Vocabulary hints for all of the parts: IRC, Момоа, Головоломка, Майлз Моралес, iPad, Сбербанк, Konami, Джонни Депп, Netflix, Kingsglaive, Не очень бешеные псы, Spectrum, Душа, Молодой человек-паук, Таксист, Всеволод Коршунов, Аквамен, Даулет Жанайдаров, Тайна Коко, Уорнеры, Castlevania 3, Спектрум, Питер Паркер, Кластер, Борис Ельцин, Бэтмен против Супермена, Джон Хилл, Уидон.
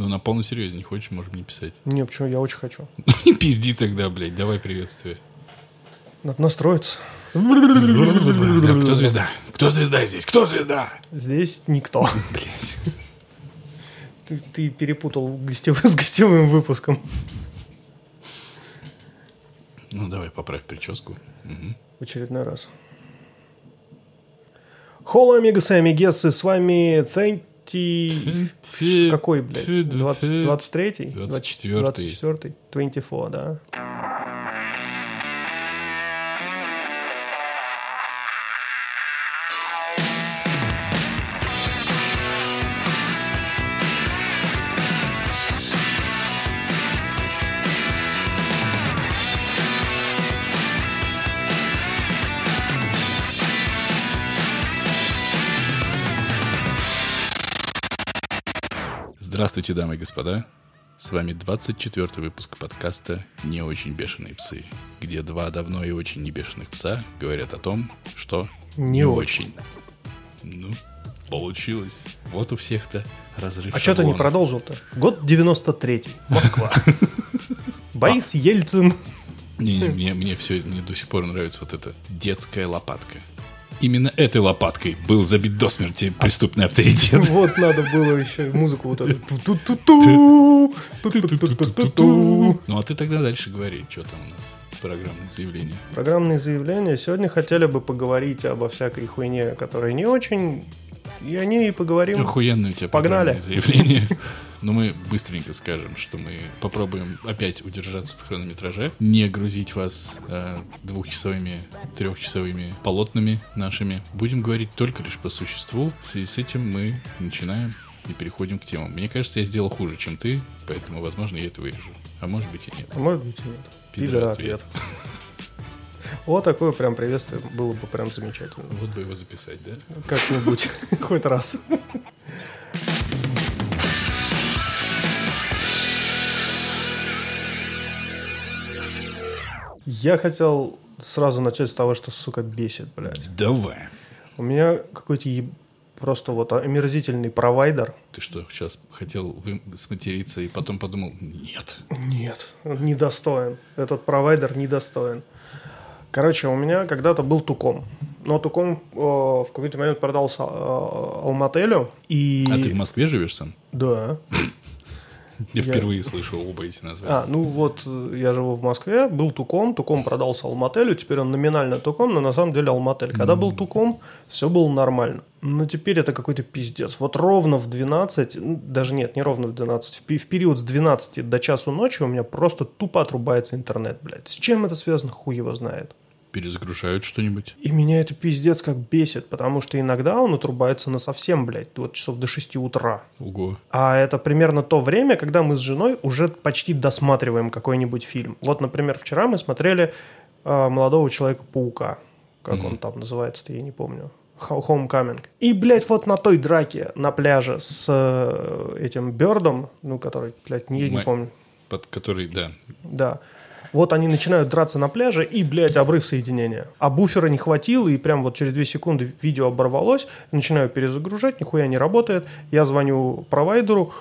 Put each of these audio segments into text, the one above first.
Ну, на полном серьезе, не хочешь, можем не писать. Не, почему? Я очень хочу. Не пизди тогда, блядь, давай приветствие. Надо настроиться. Кто звезда? Кто звезда здесь? Кто звезда? Здесь никто. Блядь. Ты перепутал с гостевым выпуском. Ну, давай поправь прическу. В очередной раз. Холла, амигасы, амигессы, с вами Какой, блядь? 23-й? 24-й. 24-й. 24, да. Здравствуйте, дамы и господа. С вами 24-й выпуск подкаста «Не очень бешеные псы», где два давно и очень не бешеных пса говорят о том, что не очень. Ну, получилось. Вот у всех-то разрыв. А что ты не продолжил-то? Год 93-й. Москва. Борис Ельцин. Мне все до сих пор нравится вот эта детская лопатка. Именно этой лопаткой был забит до смерти преступный авторитет. Вот надо было еще музыку вот эту. Ну а ты тогда дальше говори, что там у нас программные заявления. Программные заявления. Сегодня хотели бы поговорить обо всякой хуйне, которая не очень. И о ней поговорим. Охуенные у тебя программные заявления. Но мы быстренько скажем, что мы попробуем опять удержаться в хронометраже, не грузить вас двухчасовыми, трехчасовыми полотнами нашими. Будем говорить только лишь по существу. В связи с этим мы начинаем и переходим к темам. Мне кажется, я сделал хуже, чем ты, поэтому, возможно, я это вырежу. А может быть и нет. А может быть и нет. Пидор-ответ. Вот такое прям приветствие было бы прям замечательно. Вот бы его записать, да? Как-нибудь, хоть раз. Я хотел сразу начать с того, что, сука, бесит, блядь. Давай. У меня какой-то просто вот омерзительный провайдер. Ты что, сейчас хотел сматериться и потом подумал, нет. Нет, он недостоин. Этот провайдер недостоин. Короче, у меня когда-то был Туком. Но Туком в какой-то момент продался Алмателю. И... А ты в Москве живешь сам? Да. Я впервые слышал оба эти названия. А, ну вот, я живу в Москве, был Туком, Туком продался Алмателю, теперь он номинально Туком, но на самом деле Алматель. Когда был Туком, все было нормально. Но теперь это какой-то пиздец. Вот ровно в 12, даже нет, не ровно в 12, в период с 12 до часу ночи у меня просто тупо отрубается интернет, блядь. С чем это связано, хуй его знает. Перезагружают что-нибудь. И меня это пиздец как бесит, потому что иногда он отрубается насовсем, блядь, вот часов до 6 утра. Ого. А это примерно то время, когда мы с женой уже почти досматриваем какой-нибудь фильм. Вот, например, вчера мы смотрели «Молодого человека-паука». Как он там называется-то, я не помню. Homecoming. И, блядь, вот на той драке на пляже с этим Бёрдом, ну, который, блядь, не помню. Под который, да. Да. Вот они начинают драться на пляже, и, блядь, обрыв соединения. А буфера не хватило, и прям вот через 2 секунды видео оборвалось. Начинаю перезагружать, нихуя не работает. Я звоню провайдеру.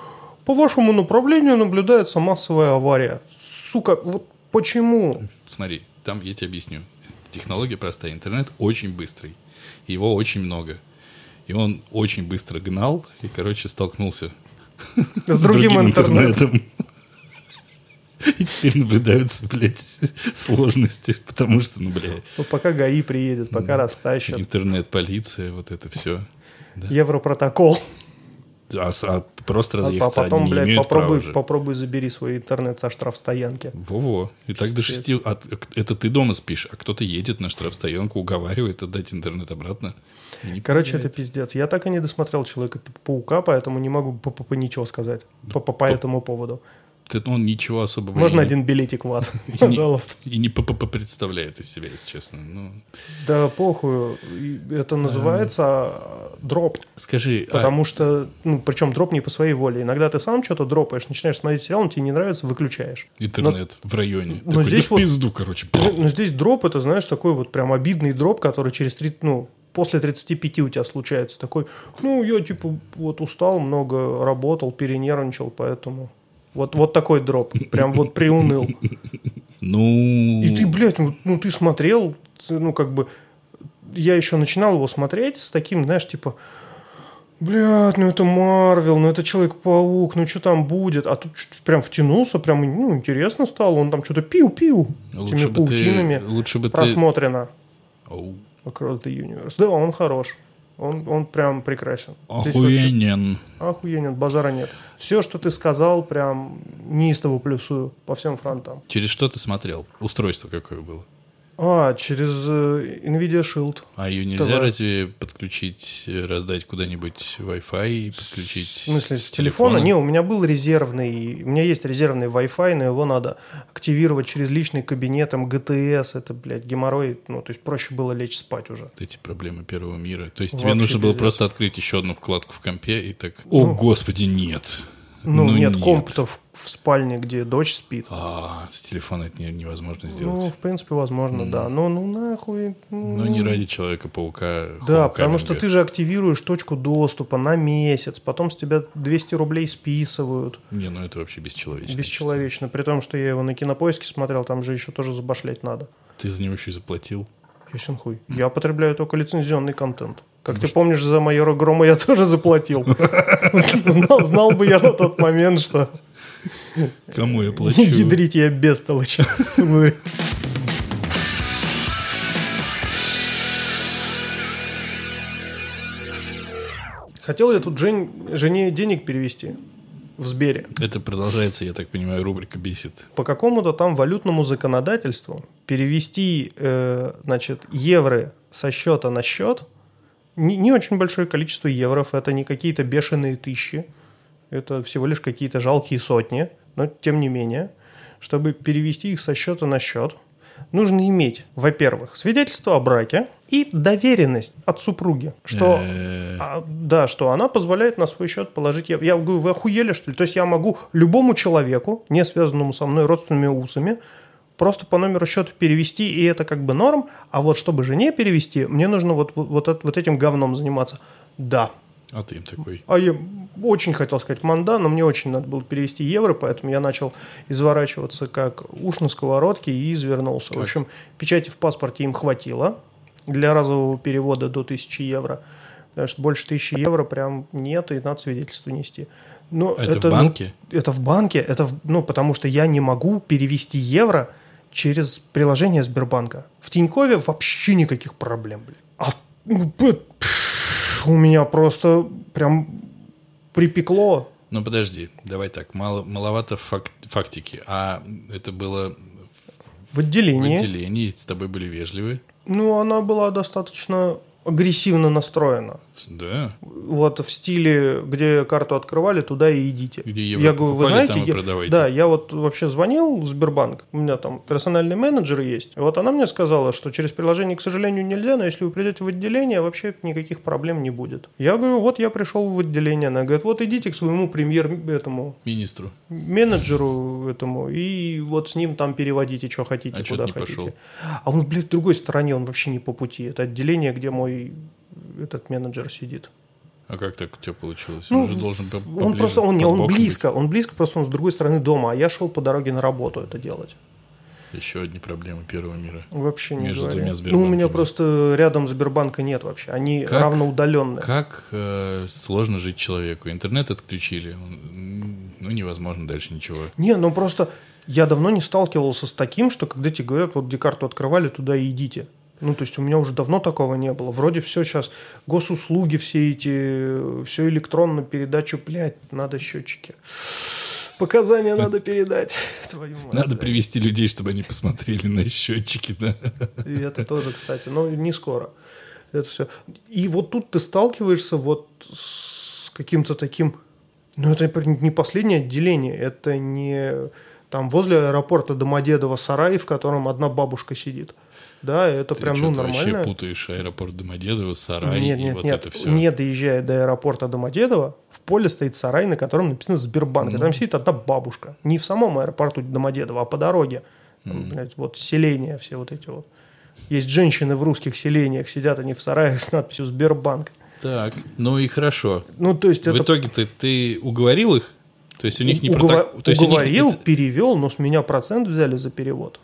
По вашему направлению наблюдается массовая авария. Сука, вот почему? Смотри, там я тебе объясню. Технология простая. Интернет очень быстрый. Его очень много. И он очень быстро гнал и, короче, столкнулся с другим интернетом. И теперь наблюдаются, блядь, сложности, потому что, ну, блядь... Ну, пока ГАИ приедет, пока растащат. Интернет-полиция, вот это все. Да. Европротокол. А просто разъехаться они не имеют права уже. А потом, блядь, попробуй забери свой интернет со штрафстоянки. Во-во. И так до 6... Это ты дома спишь, а кто-то едет на штрафстоянку, уговаривает отдать интернет обратно. Короче, это пиздец. Я так и не досмотрел «Человека-паука», поэтому не могу ничего сказать по этому поводу. Он ничего особого... Можно один билетик в ад, пожалуйста. И не представляет из себя, если честно. Но... Да похуй. Это называется дроп. Скажи... Потому что... Ну, причем дроп не по своей воле. Иногда ты сам что-то дропаешь, начинаешь смотреть сериал, он тебе не нравится, выключаешь. Интернет в районе. Но такой, здесь да вот, в пизду, короче. Но здесь дроп, это, знаешь, такой вот прям обидный дроп, который через 3... Ну, после 35 у тебя случается такой, ну, я типа вот устал, много работал, перенервничал, поэтому... Вот такой дроп. Прям вот приуныл. Ну... И ты, блядь, ну ты смотрел, ну как бы... Я еще начинал его смотреть с таким, знаешь, типа... Блядь, ну это Марвел, ну это Человек-паук, ну что там будет? А тут прям втянулся, прям ну, интересно стало. Он там что-то пиу-пиу этими паутинами просмотрено. Across the Universe. Да, он хорош. Он прям прекрасен. Охуенен. Охуенен, базара нет. Все, что ты сказал, прям неистово плюсую по всем фронтам. Через что ты смотрел? Устройство какое было? Через NVIDIA Shield. А ее нельзя разве подключить, раздать куда-нибудь Wi-Fi и подключить? В смысле, с телефона? Не, у меня был резервный. У меня есть резервный Wi-Fi, но его надо активировать через личный кабинет МГТС. Это, блядь, геморрой. Ну, то есть проще было лечь спать уже. Эти проблемы первого мира. То есть вообще тебе нужно было просто открыть еще одну вкладку в компе и так... О, господи, нет. Ну нет, комп-то в спальне, где дочь спит. С телефона это невозможно сделать. Ну, в принципе, возможно, да. Но нахуй. Ну, не ради Человека-паука. Да, потому что ты же активируешь точку доступа на месяц, потом с тебя 200 рублей списывают. Не, ну это вообще бесчеловечно. Бесчеловечно. При том, что я его на Кинопоиске смотрел, там же еще тоже забашлять надо. Ты за него еще и заплатил. Ясен хуй. Я потребляю только лицензионный контент. Как ты помнишь, за майора Грома я тоже заплатил. Знал бы я на тот момент, что... Кому я плачу? Ядрить я бестолочь. Хотел я тут жене денег перевести в Сбере. Это продолжается, я так понимаю, рубрика «Бесит». По какому-то там валютному законодательству перевести евро со счета на счет... Не очень большое количество евро, это не какие-то бешеные тысячи, это всего лишь какие-то жалкие сотни, но тем не менее, чтобы перевести их со счета на счет, нужно иметь, во-первых, свидетельство о браке и доверенность от супруги, что, что она позволяет на свой счет положить евро. Я говорю, вы охуели, что ли? То есть я могу любому человеку, не связанному со мной родственными узами, просто по номеру счета перевести, и это как бы норм. А вот чтобы жене перевести, мне нужно вот этим говном заниматься. Да. А ты им такой? А я очень хотел сказать манда, но мне очень надо было перевести евро, поэтому я начал изворачиваться как уж на сковородке и извернулся. Как? В общем, печати в паспорте им хватило для разового перевода до 1000 евро. Потому что больше 1000 евро прям нет, и надо свидетельство нести. Но это в банке? Это в банке. Потому что я не могу перевести евро через приложение Сбербанка. В Тинькове вообще никаких проблем, блин. У меня просто прям припекло. Ну, подожди, давай так, маловато фактики. А это было в отделении. В отделении, с тобой были вежливы. Ну, она была достаточно агрессивно настроена. Да. Вот в стиле, где карту открывали, туда и идите. Где евро покупали, вы знаете, там и продавайте. Да, я вот вообще звонил в Сбербанк, у меня там персональный менеджер есть, и вот она мне сказала, что через приложение, к сожалению, нельзя, но если вы придете в отделение, вообще никаких проблем не будет. Я говорю, вот я пришел в отделение, она говорит, вот идите к своему министру. Менеджеру этому, и вот с ним там переводите, что хотите, куда хотите. Пошел. А он, блядь, в другой стороне, он вообще не по пути. Это отделение, где мой этот менеджер сидит. А как так у тебя получилось? Он же должен поближе. Он близко, просто он с другой стороны дома, а я шел по дороге на работу это делать. Еще одни проблемы первого мира. Вообще не между двумя Сбербанками. Ну, у меня просто рядом Сбербанка нет вообще. Они равноудаленные. Как сложно жить человеку? Интернет отключили. Ну, невозможно дальше ничего. Не, ну просто я давно не сталкивался с таким, что когда тебе говорят, вот где карту открывали, туда и идите. Ну, то есть у меня уже давно такого не было. Вроде все сейчас, госуслуги все эти, все электронно, передачу, блядь, надо счетчики. Показания надо передать. Твою мать. Надо привести людей, чтобы они посмотрели на счетчики, да. И это тоже, кстати, но не скоро. Это все. И вот тут ты сталкиваешься вот с каким-то таким... Ну, это не последнее отделение, это не... Там возле аэропорта Домодедово сарай, в котором одна бабушка сидит. Да, это ты прям нормально. Ты вообще путаешь аэропорт Домодедово, сарай это все. Не доезжая до аэропорта Домодедово, в поле стоит сарай, на котором написано Сбербанк. Там сидит одна бабушка. Не в самом аэропорту Домодедово, а по дороге. Там, блядь, вот селения все вот эти вот. Есть женщины в русских селениях, сидят они в сараях с надписью «Сбербанк». Так, ну и хорошо. Ну, то есть в это... итоге-то ты уговорил их? То есть у них не то есть уговорил, них... перевел, но с меня процент взяли за перевод.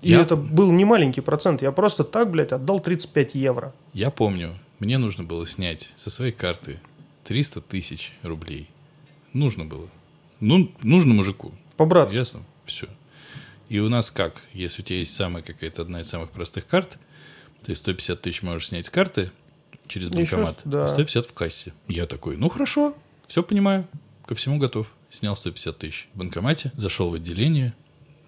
И это был не маленький процент. Я просто так, блядь, отдал 35 евро. Я помню, мне нужно было снять со своей карты 300 тысяч рублей. Нужно было. Ну, нужно мужику. По-братски. Ясно? Все. И у нас как? Если у тебя есть самая какая-то одна из самых простых карт, ты 150 тысяч можешь снять с карты через банкомат, да. 150 в кассе. Я такой, ну хорошо, все понимаю, ко всему готов. Снял 150 тысяч в банкомате, зашел в отделение,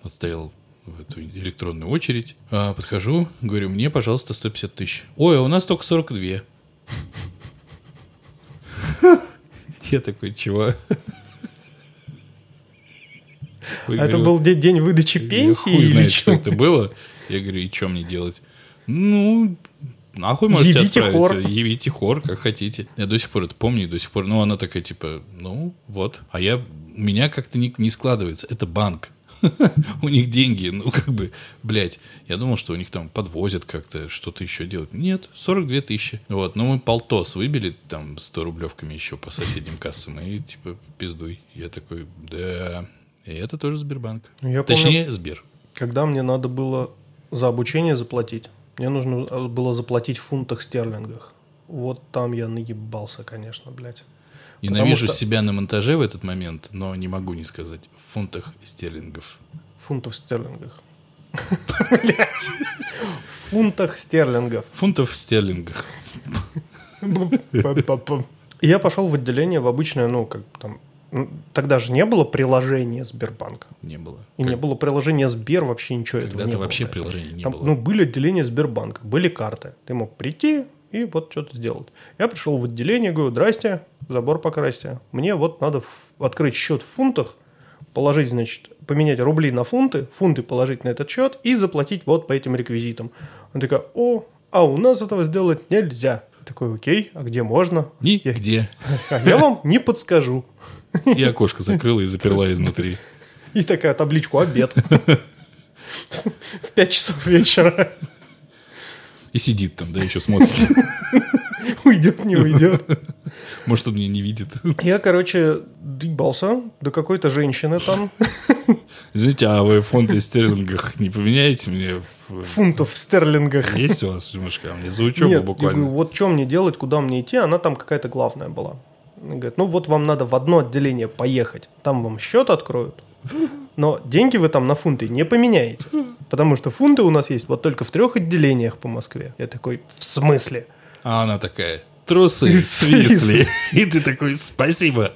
отстоял в эту электронную очередь. Подхожу, говорю, мне, пожалуйста, 150 тысяч. Ой, а у нас только 42. Я такой, чего? Это был день выдачи пенсии или что? Это было. Я говорю, и что мне делать? Ну, нахуй можете отправиться. Явите хор, как хотите. Я до сих пор это помню, и до сих пор. Ну, она такая, типа, ну, вот. А я, у меня как-то не складывается. Это банк. У них деньги, ну, как бы, блядь. Я думал, что у них там подвозят как-то, что-то еще делают. Нет, 42 тысячи. Вот, ну, мы полтос выбили, там, 100 рублевками еще по соседним кассам. И, типа, пиздуй. Я такой, да... И это тоже Сбербанк. Я Точнее, помню, Сбер. Когда мне надо было за обучение заплатить, мне нужно было заплатить в фунтах стерлингах. Вот там я наебался, конечно, блядь. Ненавижу себя на монтаже в этот момент, но не могу не сказать. В фунтах стерлингов. В фунтах стерлингах. Блядь. В фунтах стерлингов. Фунтов в стерлингах. Я пошел в отделение в обычное, ну, как там... Тогда же не было приложения Сбербанка. Не было. И как? Не было приложения Сбер, вообще ничего Когда-то этого не было. Когда-то вообще приложения не было. Ну, были отделения Сбербанка, были карты. Ты мог прийти и вот что-то сделать. Я пришел в отделение, говорю, здрасте, забор покрасьте. Мне вот надо открыть счет в фунтах, положить, значит, поменять рубли на фунты, фунты положить на этот счет и заплатить вот по этим реквизитам. Она такая, о, а у нас этого сделать нельзя. Я такой, окей, а где можно? Нигде. Я вам не подскажу. И окошко закрыла и заперла изнутри. И такая табличку «Обед». В 5 часов вечера. И сидит там, да, еще смотрит. Уйдет, не уйдет. Может, он меня не видит. Я, короче, доебался до какой-то женщины там. Извините, а вы фунты в стерлингах не поменяете мне? Фунтов в стерлингах. Есть у вас немножко? Мне за учебу Нет, буквально. Я говорю, вот что мне делать, куда мне идти? Она там какая-то главная была. Говорит, ну вот вам надо в одно отделение поехать, там вам счет откроют, но деньги вы там на фунты не поменяете, потому что фунты у нас есть вот только в 3 отделениях по Москве. Я такой, в смысле? А она такая, трусы свисли. И ты такой, спасибо.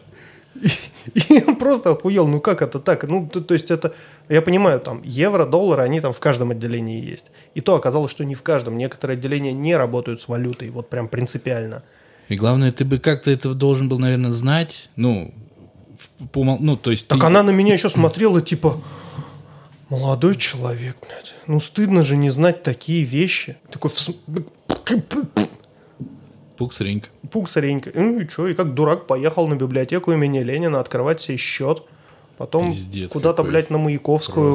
И я просто охуел, ну как это так? Ну, то есть это, я понимаю, там евро, доллары, они там в каждом отделении есть. И то оказалось, что не в каждом. Некоторые отделения не работают с валютой, вот прям принципиально. И главное, ты бы как-то это должен был, наверное, знать. Ну, то есть... Так ты... она на меня еще смотрела, типа, молодой человек, блядь. Ну, стыдно же не знать такие вещи. Такой... Пуксренька. Пуксренька. Ну, и что? И как дурак поехал на библиотеку имени Ленина открывать себе счет. Потом пиздец куда-то, какой. Блядь, на Маяковскую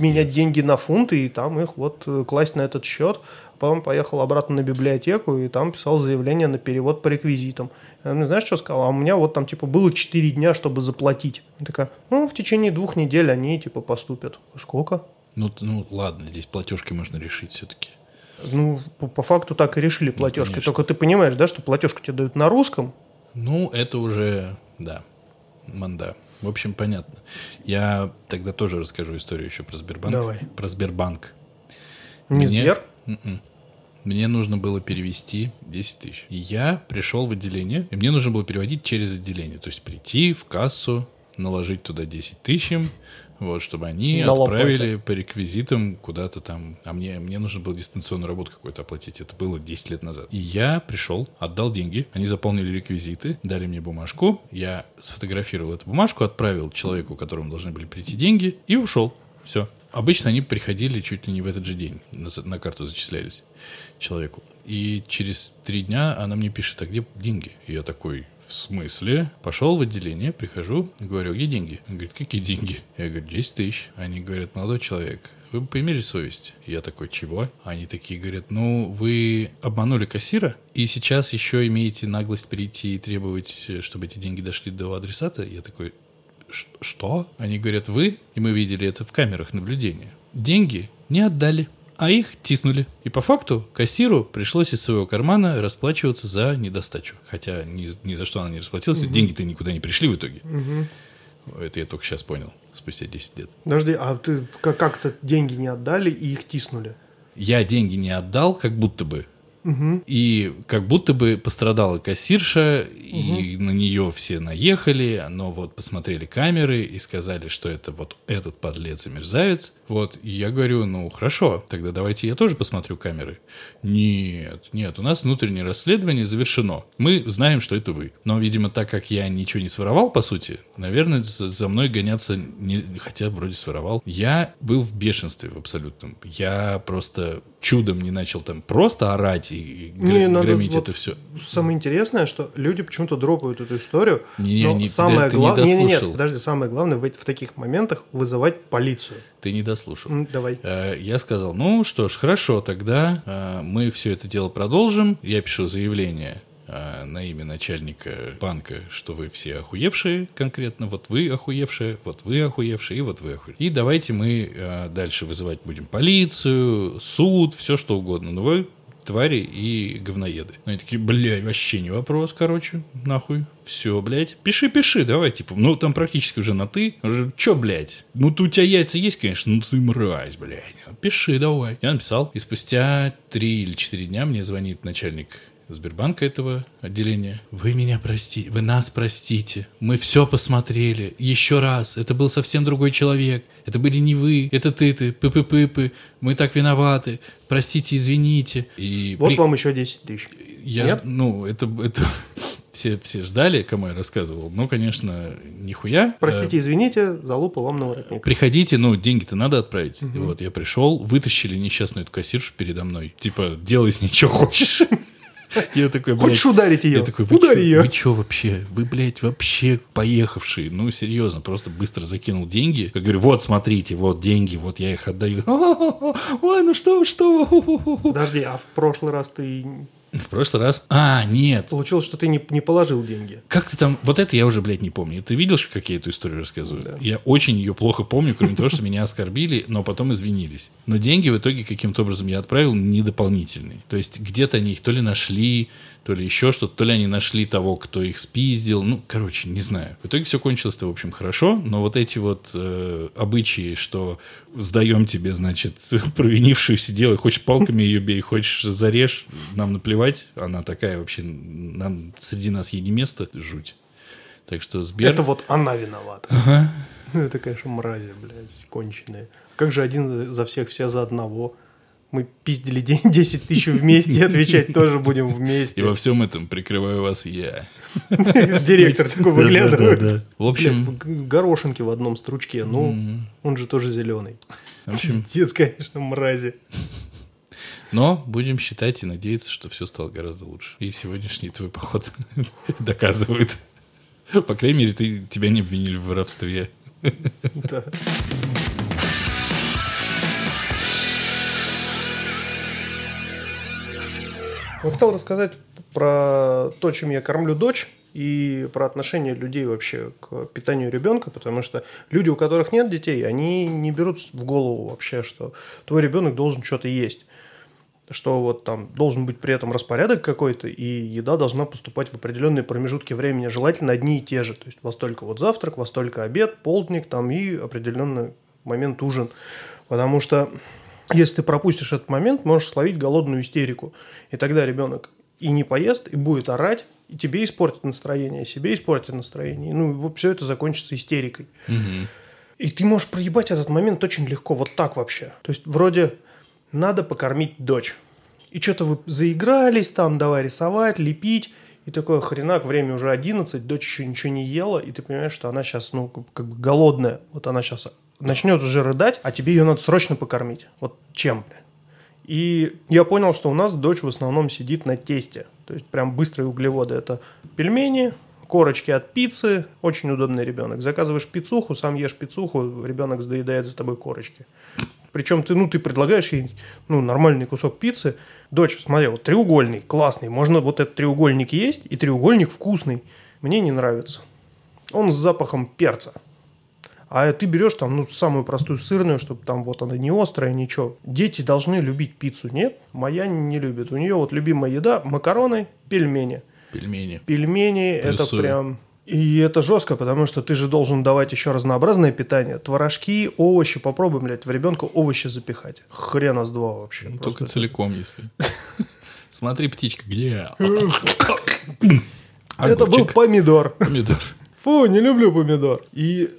менять деньги на фунты и там их вот класть на этот счет. Потом поехал обратно на библиотеку и там писал заявление на перевод по реквизитам. Она мне, знаешь, что сказала? А у меня вот там типа было 4 дня, чтобы заплатить. Она такая, ну, в течение 2 недель они типа поступят. Сколько? Ну ладно, здесь платежки можно решить все-таки. Ну, по факту так и решили платежки. Ну, только ты понимаешь, да, что платежку тебе дают на русском? Ну, это уже, да, манда. В общем, понятно. Я тогда тоже расскажу историю еще про Сбербанк. Давай. Про Сбербанк. Не Сбер? Мне нужно было перевести 10 тысяч. И я пришел в отделение, и мне нужно было переводить через отделение. То есть прийти в кассу, наложить туда 10 тысяч, вот, чтобы они отправили по реквизитам куда-то там. А мне нужно было дистанционную работу какую-то оплатить. Это было 10 лет назад. И я пришел, отдал деньги, они заполнили реквизиты, дали мне бумажку. Я сфотографировал эту бумажку, отправил человеку, которому должны были прийти деньги, и ушел. Все. Обычно они приходили чуть ли не в этот же день. На карту зачислялись человеку. И через 3 дня она мне пишет, а где деньги? И я такой, в смысле? Пошел в отделение, прихожу, говорю, где деньги? Она говорит, какие деньги? Я говорю, 10 тысяч. Они говорят, молодой человек, вы бы поимели совесть. Я такой, чего? Они такие говорят, ну, вы обманули кассира, и сейчас еще имеете наглость прийти и требовать, чтобы эти деньги дошли до адресата. Я такой, что? Они говорят, вы, и мы видели это в камерах наблюдения, деньги не отдали, а их тиснули. И по факту кассиру пришлось из своего кармана расплачиваться за недостачу. Хотя ни за что она не расплатилась, деньги-то никуда не пришли в итоге. Это я только сейчас понял, спустя 10 лет. Подожди, а ты как-то деньги не отдали и их тиснули? Я деньги не отдал, как будто бы. И как будто бы пострадала кассирша, и на нее все наехали, но вот посмотрели камеры и сказали, что это вот этот подлец и мерзавец. Вот, и я говорю, ну хорошо, тогда давайте я тоже посмотрю камеры. Нет, у нас внутреннее расследование завершено. Мы знаем, что это вы. Но, видимо, так как я ничего не своровал, по сути, наверное, за мной гоняться не... Хотя вроде своровал. Я был в бешенстве в абсолютном. Я просто чудом не начал там просто орать и громить вот это все. Самое интересное, что люди почему-то дропают эту историю. Самое главное в таких моментах вызывать полицию. Ты не дослушал. Давай. Я сказал, ну что ж, хорошо, тогда мы все это дело продолжим. Я пишу заявление на имя начальника банка, что вы все охуевшие конкретно, вот вы охуевшие и вот вы охуевшие. И давайте мы дальше вызывать будем полицию, суд, все что угодно. Но вы твари и говноеды. Они такие, блядь, вообще не вопрос, короче, нахуй. Все, блядь. Пиши, давай, типа. Ну, там практически уже на ты. Уже, че, блядь? Ну, ты у тебя яйца есть, конечно, но ты мразь, блядь. Пиши, давай. Я написал. И спустя 3 или 4 дня мне звонит начальник Сбербанка этого отделения. Вы меня простите, вы нас простите. Мы все посмотрели. Еще раз. Это был совсем другой человек. Это были не вы. Это ты. Пы-пы-пы-пы. Мы так виноваты. Простите, извините. И вам еще 10 тысяч. Все ждали, кому я рассказывал. Ну, конечно, нихуя. Простите, извините, залупа вам на воротник. Приходите, деньги-то надо отправить. Угу. И вот я пришел, вытащили несчастную эту кассиршу передо мной. Типа, делай с ней, что хочешь. Я такой, блядь... Хочешь ударить ее? Я такой, ударь ее. Вы че вообще? Вы, блядь, вообще поехавшие. Ну, серьезно, просто быстро закинул деньги. Я говорю, вот, смотрите, вот деньги, вот я их отдаю. Ой, ну что? Подожди, а в прошлый раз ты... В прошлый раз... А, нет. Получилось, что ты не положил деньги. Как ты там... Вот это я уже, блядь, не помню. Ты видел, как я эту историю рассказываю? Да. Я очень ее плохо помню, кроме того, что меня оскорбили, но потом извинились. Но деньги в итоге каким-то образом я отправил недополнительные. То есть где-то они их то ли нашли, то ли еще что-то, то ли они нашли того, кто их спиздил. Не знаю. В итоге все кончилось-то, в общем, хорошо, но вот эти вот обычаи, что сдаем тебе, значит, провинившуюся дело, хочешь палками ее бей, хочешь зарежь, нам наплевать, она такая вообще, нам среди нас ей не место, жуть. Так что Это вот она виновата. Ага. Это, конечно, мрази, блядь, конченые. Как же один за всех, все за одного... Мы пиздили 10 тысяч вместе, отвечать тоже будем вместе. И во всем этом прикрываю вас я. Директор такой выглядывает. В общем... Горошинки в одном стручке, он же тоже зеленый. Пиздец, конечно, мрази. Но будем считать и надеяться, что все стало гораздо лучше. И сегодняшний твой поход доказывает. По крайней мере, тебя не обвинили в воровстве. Да. Я хотел рассказать про то, чем я кормлю дочь, и про отношение людей вообще к питанию ребенка, потому что люди, у которых нет детей, они не берут в голову вообще, что твой ребенок должен что-то есть, что вот там должен быть при этом распорядок какой-то, и еда должна поступать в определенные промежутки времени, желательно одни и те же, то есть во столько вот завтрак, во столько обед, полдник там и определенный момент ужин, потому что... Если ты пропустишь этот момент, можешь словить голодную истерику. И тогда ребенок и не поест, и будет орать, и тебе испортит настроение, и себе испортит настроение. Все это закончится истерикой. Угу. И ты можешь проебать этот момент очень легко, вот так вообще. То есть, вроде, надо покормить дочь. И что-то вы заигрались там, давай рисовать, лепить. И такое хренак, время уже 11, дочь еще ничего не ела, и ты понимаешь, что она сейчас, голодная. Вот она сейчас... начнет уже рыдать, а тебе ее надо срочно покормить. Вот чем, блин? И я понял, что у нас дочь в основном сидит на тесте. То есть, прям быстрые углеводы. Это пельмени, корочки от пиццы. Очень удобный ребенок. Заказываешь пиццуху, сам ешь пиццуху, ребенок доедает за тобой корочки. Причем ты, ты предлагаешь ей нормальный кусок пиццы. Дочь, смотри, вот треугольник классный. Можно вот этот треугольник есть, и треугольник вкусный. Мне не нравится. Он с запахом перца. А ты берешь там самую простую сырную, чтобы там вот она не острая, ничего. Дети должны любить пиццу. Нет, моя не любит. У нее вот любимая еда – макароны, пельмени. Пельмени – это прям... И это жестко, потому что ты же должен давать еще разнообразное питание. Творожки, овощи. Попробуй, блядь, в ребенка овощи запихать. Хрена с два вообще. Ну, только целиком, если. Смотри, птичка, где? Это был помидор. Фу, не люблю помидор. И,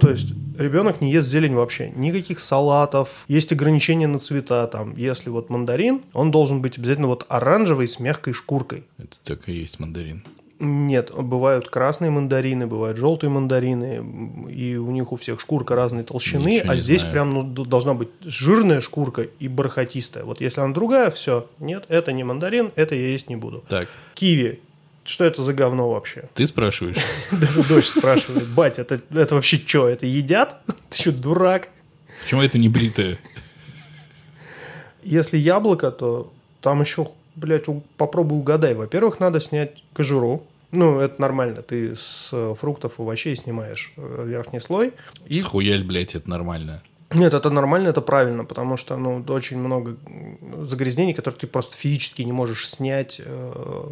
то есть, ребенок не ест зелень вообще. Никаких салатов. Есть ограничения на цвета. Там, если вот мандарин, он должен быть обязательно вот оранжевый с мягкой шкуркой. Это так и есть мандарин. Нет, бывают красные мандарины, бывают желтые мандарины, и у них у всех шкурка разной толщины, а здесь прям должна быть жирная шкурка и бархатистая. Вот если она другая, все, нет, это не мандарин, это я есть не буду. Так. Киви. Что это за говно вообще? Ты спрашиваешь? Да, дочь спрашивает. Бать, это вообще что, это едят? Ты что, дурак? Почему это не бритое? Если яблоко, то там еще... Блять, попробуй угадай. Во-первых, надо снять кожуру. Это нормально. Ты с фруктов, овощей снимаешь верхний слой. И... Схуяль, блядь, это нормально. Нет, это нормально, это правильно, потому что очень много загрязнений, которые ты просто физически не можешь снять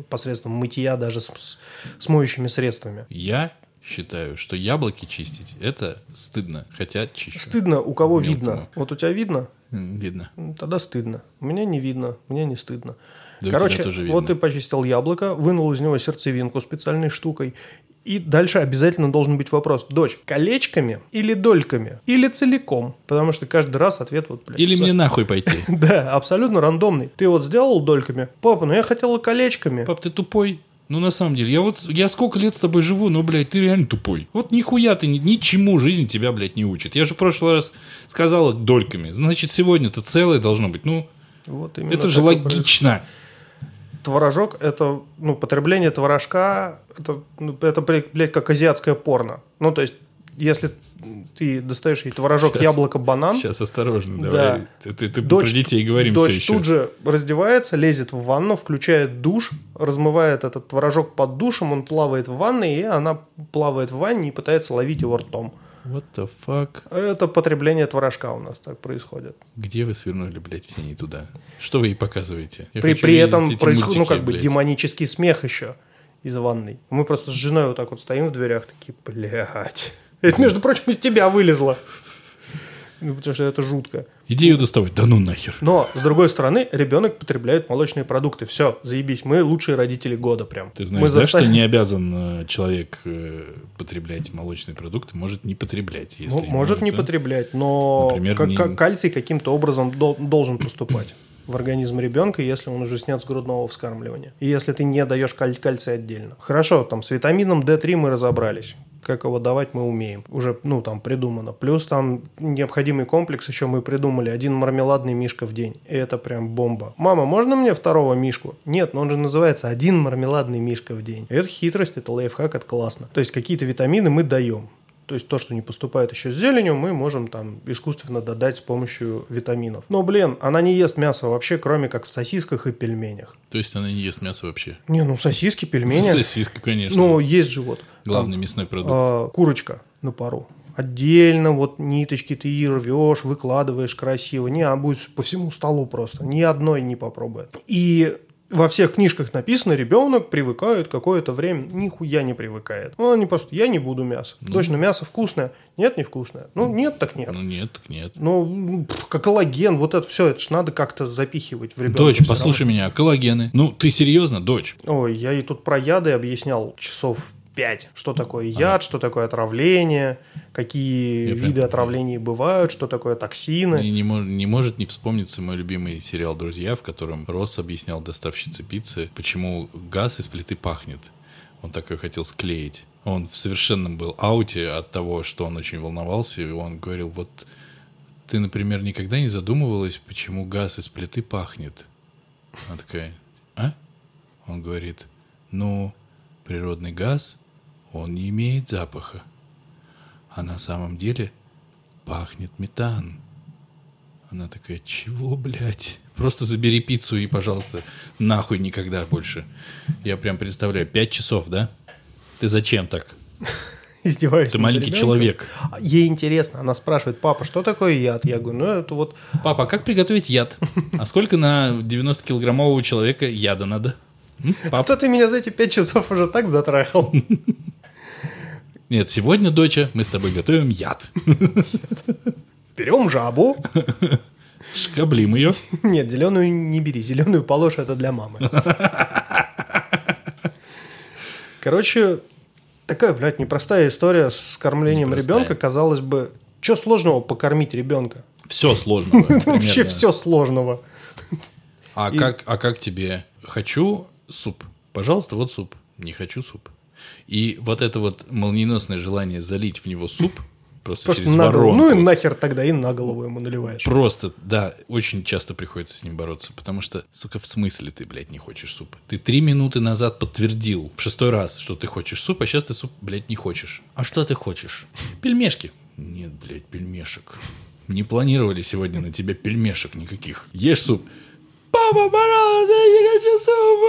посредством мытья даже с моющими средствами. Я считаю, что яблоки чистить – это стыдно, хотя чищу. Стыдно, у кого мелкому. Видно. Вот у тебя видно? Видно. Тогда стыдно. У меня не видно, мне не стыдно. Да. Короче, вот ты почистил яблоко, вынул из него сердцевинку специальной штукой. И дальше обязательно должен быть вопрос. Дочь, колечками или дольками? Или целиком? Потому что каждый раз ответ вот... Блядь, или мне нахуй пойти. Да, абсолютно рандомный. Ты вот сделал дольками. Папа, я хотела колечками. Пап, ты тупой. На самом деле, я сколько лет с тобой живу, блядь, ты реально тупой. Вот нихуя ты ничему жизнь тебя, блядь, не учит. Я же в прошлый раз сказал дольками. Значит, сегодня-то целое должно быть. Вот именно это же логично. Творожок – это потребление творожка. Это, блядь, как азиатское порно. То есть, если ты достаешь ей творожок, яблоко, банан... Сейчас, осторожно, давай. Да. Ты дочь, про детей говорим все еще. Дочь тут же раздевается, лезет в ванну, включает душ, размывает этот творожок под душем, он плавает в ванной, и она плавает в ванне и пытается ловить его ртом. What the fuck? Это потребление творожка у нас так происходит. Где вы свернули, блядь, все не туда? Что вы ей показываете? При этом происходит, блядь, демонический смех еще из ванной. Мы просто с женой вот так вот стоим в дверях, такие, блядь. Это, между прочим, из тебя вылезло. Потому что это жутко. Идею доставать, да ну нахер. Но, с другой стороны, ребенок потребляет молочные продукты. Все, заебись, мы лучшие родители года прям. Ты знаешь, что не обязан человек потреблять молочные продукты? Может не потреблять. Если может не потреблять, но например, кальций каким-то образом должен поступать в организм ребенка, если он уже снят с грудного вскармливания. И если ты не даешь кальций отдельно. Хорошо, там с витамином D3 мы разобрались. Как его давать мы умеем. Уже, там придумано. Плюс там необходимый комплекс еще мы придумали. 1 мармеладный мишка в день. И это прям бомба. Мама, можно мне 2 мишку? Нет, но он же называется 1 мармеладный мишка в день. И это хитрость, это лайфхак, это классно. То есть, какие-то витамины мы даем. То есть, то, что не поступает еще с зеленью, мы можем там искусственно додать с помощью витаминов. Но, блин, она не ест мясо вообще, кроме как в сосисках и пельменях. То есть, она не ест мясо вообще? Не, сосиски, пельмени. Сосиски, конечно. Есть же вот. Главный там, мясной продукт. Курочка на пару. Отдельно вот ниточки ты и рвешь, выкладываешь красиво. Не, а будет по всему столу просто. Ни одной не попробует. И... Во всех книжках написано, ребенок привыкает какое-то время. Нихуя не привыкает. Он не просто, я не буду мясо. Точно, мясо вкусное. Нет, не вкусное. Нет, так нет. Нет, так нет. Как коллаген, вот это все, это ж надо как-то запихивать в ребенка. Дочь, послушай меня, коллагены. Ты серьезно, дочь? Ой, я ей тут про яды объяснял часов 5. Что такое яд, что такое отравление, какие виды отравлений бывают, что такое токсины. Не может не вспомниться мой любимый сериал «Друзья», в котором Росс объяснял доставщице пиццы, почему газ из плиты пахнет. Он такой хотел склеить. Он в совершенном был ауте от того, что он очень волновался, и он говорил, вот ты, например, никогда не задумывалась, почему газ из плиты пахнет? Она такая, а? Он говорит, природный газ... Он не имеет запаха. А на самом деле пахнет метан. Она такая, чего, блядь? Просто забери пиццу и, пожалуйста, нахуй никогда больше. Я прям представляю, 5 часов, да? Ты зачем так? Издеваешься. Ты маленький человек. Ей интересно. Она спрашивает, папа, что такое яд? Я говорю, ну это вот... Папа, а как приготовить яд? А сколько на 90-килограммового человека яда надо? Папа, ты меня за эти 5 часов уже так затрахал. Нет, сегодня, доча, мы с тобой готовим яд. Берем жабу. Шкаблим ее. Нет, зеленую не бери. Зеленую полошу, это для мамы. Короче, такая, блядь, непростая история с кормлением ребенка. Казалось бы, что сложного покормить ребенка? Все сложного. Вообще все сложного. А как тебе? Хочу суп. Пожалуйста, вот суп. Не хочу суп. И вот это вот молниеносное желание залить в него суп просто через воронку. Ну и нахер тогда и на голову ему наливаешь. Просто, да, очень часто приходится с ним бороться, потому что, сука, в смысле ты, блядь, не хочешь суп? Ты 3 минуты назад подтвердил в 6-й раз, что ты хочешь суп, а сейчас ты суп, блядь, не хочешь. А что ты хочешь? Пельмешки. Нет, блядь, пельмешек. Не планировали сегодня на тебя пельмешек никаких. Ешь суп. Папа, пожалуйста, я хочу суп,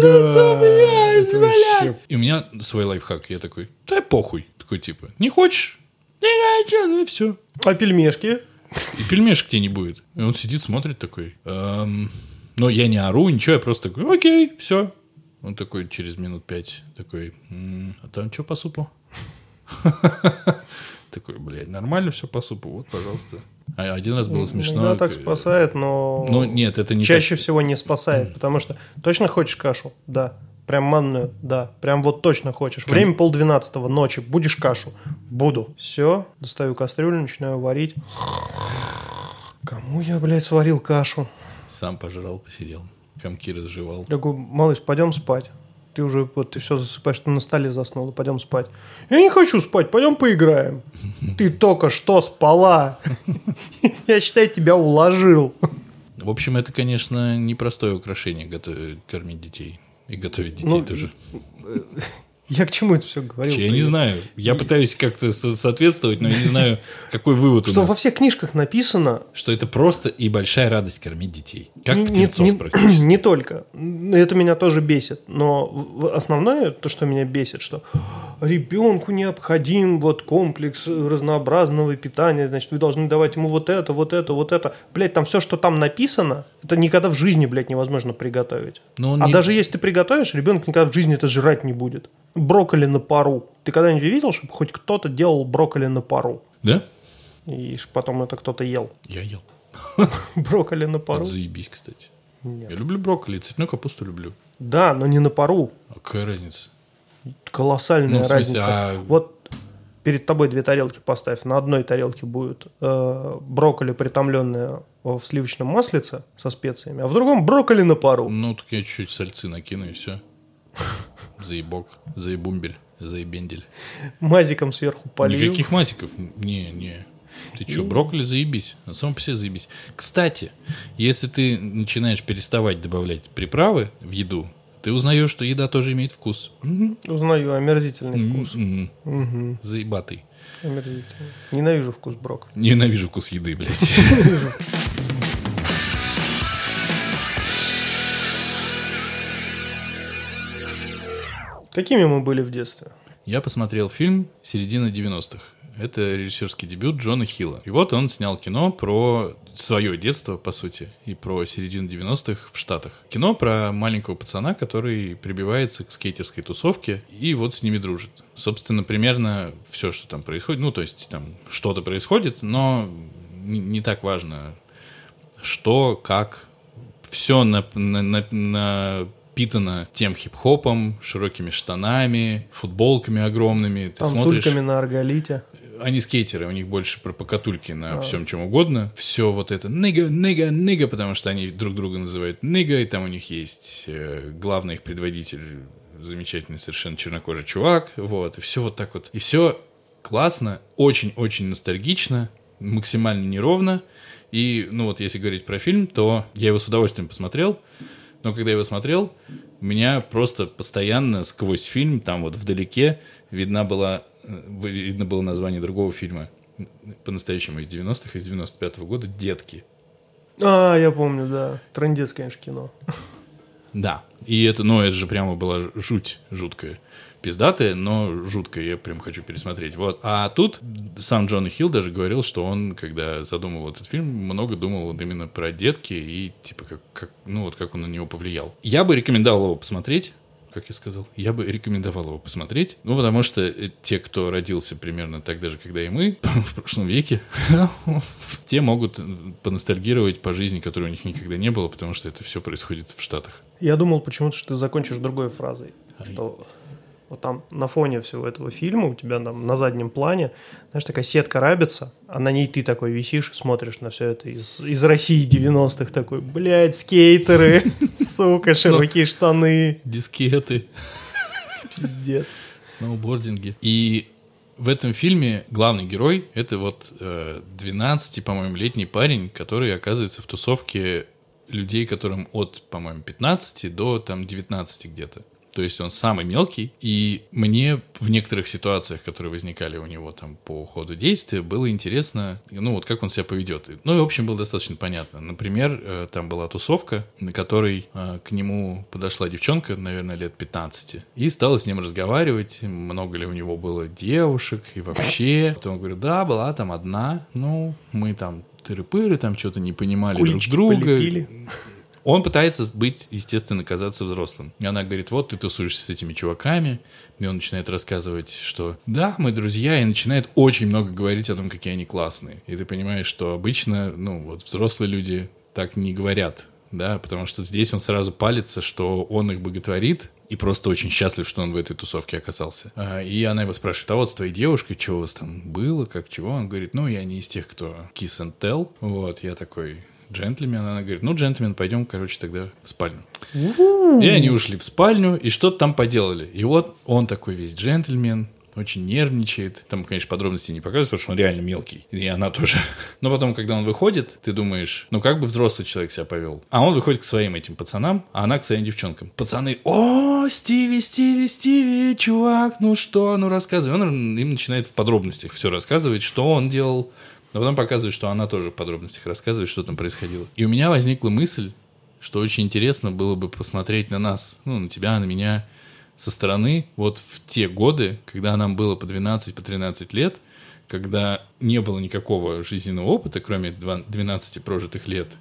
да, суп, я вообще... И у меня свой лайфхак. Я такой, да похуй. Такой типа, не хочешь? Не хочу, ну и все. А пельмешки? И пельмешек тебе не будет. И он сидит, смотрит такой. Но я не ору, ничего, я просто такой, окей, все. Он такой через минут 5 такой, а там что по супу? Такой, блядь, нормально все по супу, вот, пожалуйста. А один раз было смешно. Да, так спасает, но... Ну, нет, это не чаще так... всего не спасает, потому что точно хочешь кашу? Да. Прям манную? Да. Прям вот точно хочешь. Время 11:30 ночи. Будешь кашу? Буду. Все. Достаю кастрюлю, начинаю варить. Кому я, блядь, сварил кашу? Сам пожрал, посидел. Комки разжевал. Я говорю, малыш, пойдем спать. Ты уже вот ты все засыпаешь, ты на столе заснула, пойдем спать. Я не хочу спать, пойдем поиграем. Ты только что спала. Я, считай, тебя уложил. В общем, это, конечно, непростое украшение кормить детей. И готовить детей тоже. Я к чему это все говорил? Я не знаю. Я пытаюсь как-то соответствовать, но я не знаю, какой вывод у нас. Что во всех книжках написано... Что это просто и большая радость кормить детей. Как птенцов практически. Не только. Это меня тоже бесит. Но основное, то, что меня бесит, что ребенку необходим вот комплекс разнообразного питания. Значит, вы должны давать ему вот это, вот это, вот это. Блядь, там все, что там написано, это никогда в жизни, блядь, невозможно приготовить. А даже если ты приготовишь, ребенок никогда в жизни это жрать не будет. Брокколи на пару. Ты когда-нибудь видел, чтобы хоть кто-то делал брокколи на пару? Да. И потом это кто-то ел. Я ел. Брокколи на пару. Это заебись, кстати. Нет. Я люблю брокколи, цветную капусту люблю. Да, но не на пару. А какая разница? Колоссальная разница. Вот перед тобой 2 тарелки поставь. На одной тарелке будет брокколи, притомленное в сливочном маслице со специями, а в другом брокколи на пару. Ну, так я чуть-чуть сальцы накину и все. Заебок, заебумбель, заебендель. Мазиком сверху полил. Никаких мазиков. Не. Ты что, брокколи заебись? А сам по себе заебись. Кстати, если ты начинаешь переставать добавлять приправы в еду, ты узнаешь, что еда тоже имеет вкус. Узнаю, омерзительный вкус. Заебатый. Омерзительный. Ненавижу вкус брокколи. Ненавижу вкус еды, блядь. Какими мы были в детстве? Я посмотрел фильм «Середина 90-х». Это режиссерский дебют Джона Хилла. И вот он снял кино про свое детство, по сути, и про середину 90-х в Штатах. Кино про маленького пацана, который прибивается к скейтерской тусовке и вот с ними дружит. Собственно, примерно все, что там происходит. Ну, то есть там что-то происходит, но не так важно, что, как. Все напитано тем хип-хопом, широкими штанами, футболками огромными. Ты танцульками смотришь, на арголите. Они скейтеры, у них больше про покатульки на всем чем угодно. Все вот это нига, потому что они друг друга называют нига, и там у них есть главный их предводитель, замечательный совершенно чернокожий чувак. Вот, и все вот так вот. И все классно, очень-очень ностальгично, максимально неровно. И, ну вот, если говорить про фильм, то я его с удовольствием посмотрел. Но когда я его смотрел, у меня просто постоянно сквозь фильм, там вот вдалеке, видно было название другого фильма. по-настоящему из 90-х, из 95-го года «Детки». А, я помню, да. Трындец, конечно, кино. Да. И это, ну, это же прямо была жуть жуткая. Пиздатая, но жуткая. Я прям хочу пересмотреть. Вот. А тут сам Джон Хилл даже говорил, что он, когда задумывал этот фильм, много думал вот именно про детки и типа как, ну, вот как он на него повлиял. Я бы рекомендовал его посмотреть. Как я сказал, я бы рекомендовал его посмотреть. Ну, потому что те, кто родился примерно так даже, когда и мы, в прошлом веке, те могут поностальгировать по жизни, которой у них никогда не было, потому что это все происходит в Штатах. Я думал почему-то, что ты закончишь другой фразой. Что вот там на фоне всего этого фильма у тебя там на заднем плане, знаешь, такая сетка рабится, а на ней ты такой висишь и смотришь на все это из России 90-х такой, блядь, скейтеры, сука, широкие штаны. Дискеты. Пиздец. Сноубординги. И в этом фильме главный герой — это вот 12, по-моему, летний парень, который оказывается в тусовке людей, которым от, по-моему, 15 до там 19 где-то. То есть он самый мелкий, и мне в некоторых ситуациях, которые возникали у него там по ходу действия, было интересно, ну вот как он себя поведет. Ну и в общем было достаточно понятно. Например, там была тусовка, на которой к нему подошла девчонка, наверное, лет 15, и стала с ним разговаривать, много ли у него было девушек и вообще. Потом говорю, да, была там одна, ну мы там тыры-пыры, там что-то не понимали кулички друг друга. Полепили. Он пытается быть, естественно, казаться взрослым. И она говорит, вот ты тусуешься с этими чуваками. И он начинает рассказывать, что да, мы друзья. И начинает очень много говорить о том, какие они классные. И ты понимаешь, что обычно, ну вот, взрослые люди так не говорят. Да, потому что здесь он сразу палится, что он их боготворит. И просто очень счастлив, что он в этой тусовке оказался. И она его спрашивает, а вот с твоей девушкой, что у вас там было, как, чего? Он говорит, ну, я не из тех, кто kiss and tell. Вот, я такой... джентльмен, она говорит, ну, джентльмен, пойдем, короче, тогда в спальню. И они ушли в спальню, и что-то там поделали. И вот он такой весь джентльмен, очень нервничает. Там, конечно, подробности не показывают, потому что он реально мелкий. И она тоже. Но потом, когда он выходит, ты думаешь, ну, как бы взрослый человек себя повел. А он выходит к своим этим пацанам, а она к своим девчонкам. Пацаны, о, Стиви, Стиви, Стиви, чувак, ну что, ну рассказывай. Он им начинает в подробностях все рассказывать, что он делал. Но потом показывает, что она тоже в подробностях рассказывает, что там происходило. И у меня возникла мысль, что очень интересно было бы посмотреть на нас, ну, на тебя, на меня, со стороны, вот в те годы, когда нам было по 12, по 13 лет, когда не было никакого жизненного опыта, кроме 12 прожитых лет,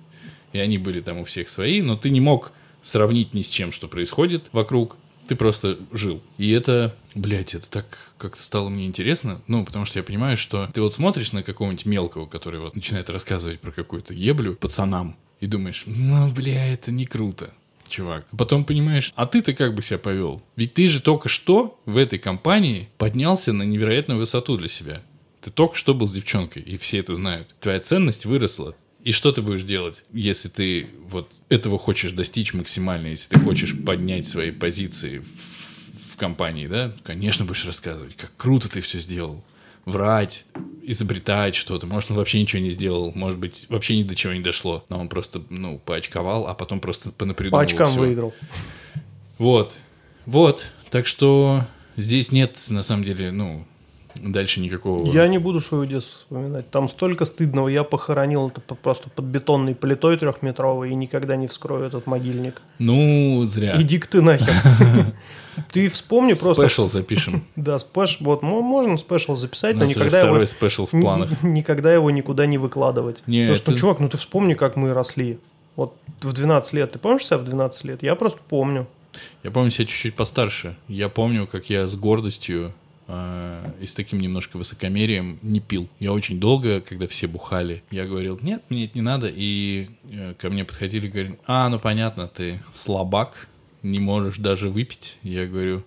и они были там у всех свои, но ты не мог сравнить ни с чем, что происходит вокруг, ты просто жил. И это... Блять, это так как-то стало мне интересно. Ну, потому что я понимаю, что ты вот смотришь на какого-нибудь мелкого, который вот начинает рассказывать про какую-то еблю пацанам, и думаешь, ну, бля, это не круто, чувак. А потом понимаешь, а ты-то как бы себя повел? Ведь ты же только что в этой компании поднялся на невероятную высоту для себя. Ты только что был с девчонкой, и все это знают. Твоя ценность выросла. И что ты будешь делать, если ты вот этого хочешь достичь максимально, если ты хочешь поднять свои позиции в компании, да, конечно, будешь рассказывать, как круто ты все сделал. Врать, изобретать что-то. Может, он вообще ничего не сделал, может быть, вообще ни до чего не дошло. Но он просто, ну, поочковал, а потом просто понапридумывал. По очкам все выиграл. Вот. Вот. Так что здесь нет, на самом деле, ну, дальше никакого... Я не буду свое детство вспоминать. Там столько стыдного. Я похоронил это просто под бетонной плитой трехметровой и никогда не вскрою этот могильник. Ну, зря. Иди-ка ты нахер. Ты вспомни просто... Спешл запишем. Да, спешл. Вот, можно спешл записать, но никогда его... Второй спешл в планах. Никогда его никуда не выкладывать. Потому что, чувак, ну ты вспомни, как мы росли. Вот в 12 лет. Ты помнишь себя в 12 лет? Я просто помню. Я помню себя чуть-чуть постарше. Я помню, как я с гордостью и с таким немножко высокомерием не пил. Я очень долго, когда все бухали, я говорил, нет, мне это не надо. И ко мне подходили и говорили, а, ну понятно, ты слабак, не можешь даже выпить. Я говорю,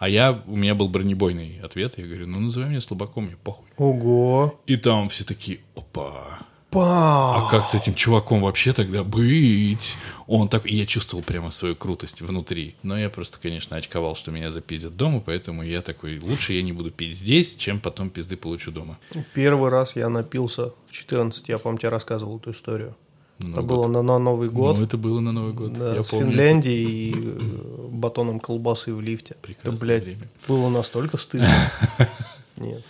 у меня был бронебойный ответ. Я говорю, ну называй меня слабаком, мне похуй. Ого. И там все такие, опа. А как с этим чуваком вообще тогда быть? Он так... И я чувствовал прямо свою крутость внутри. Но я просто, конечно, очковал, что меня запиздят дома, поэтому я такой, лучше я не буду пить здесь, чем потом пизды получу дома. Первый раз я напился в 14, я, помню, тебе рассказывал эту историю. Это было на Новый год. Ну, это было на Новый год. Да, я с помню. Финляндией и батоном колбасы в лифте. Прекрасное время. Было настолько стыдно. Нет.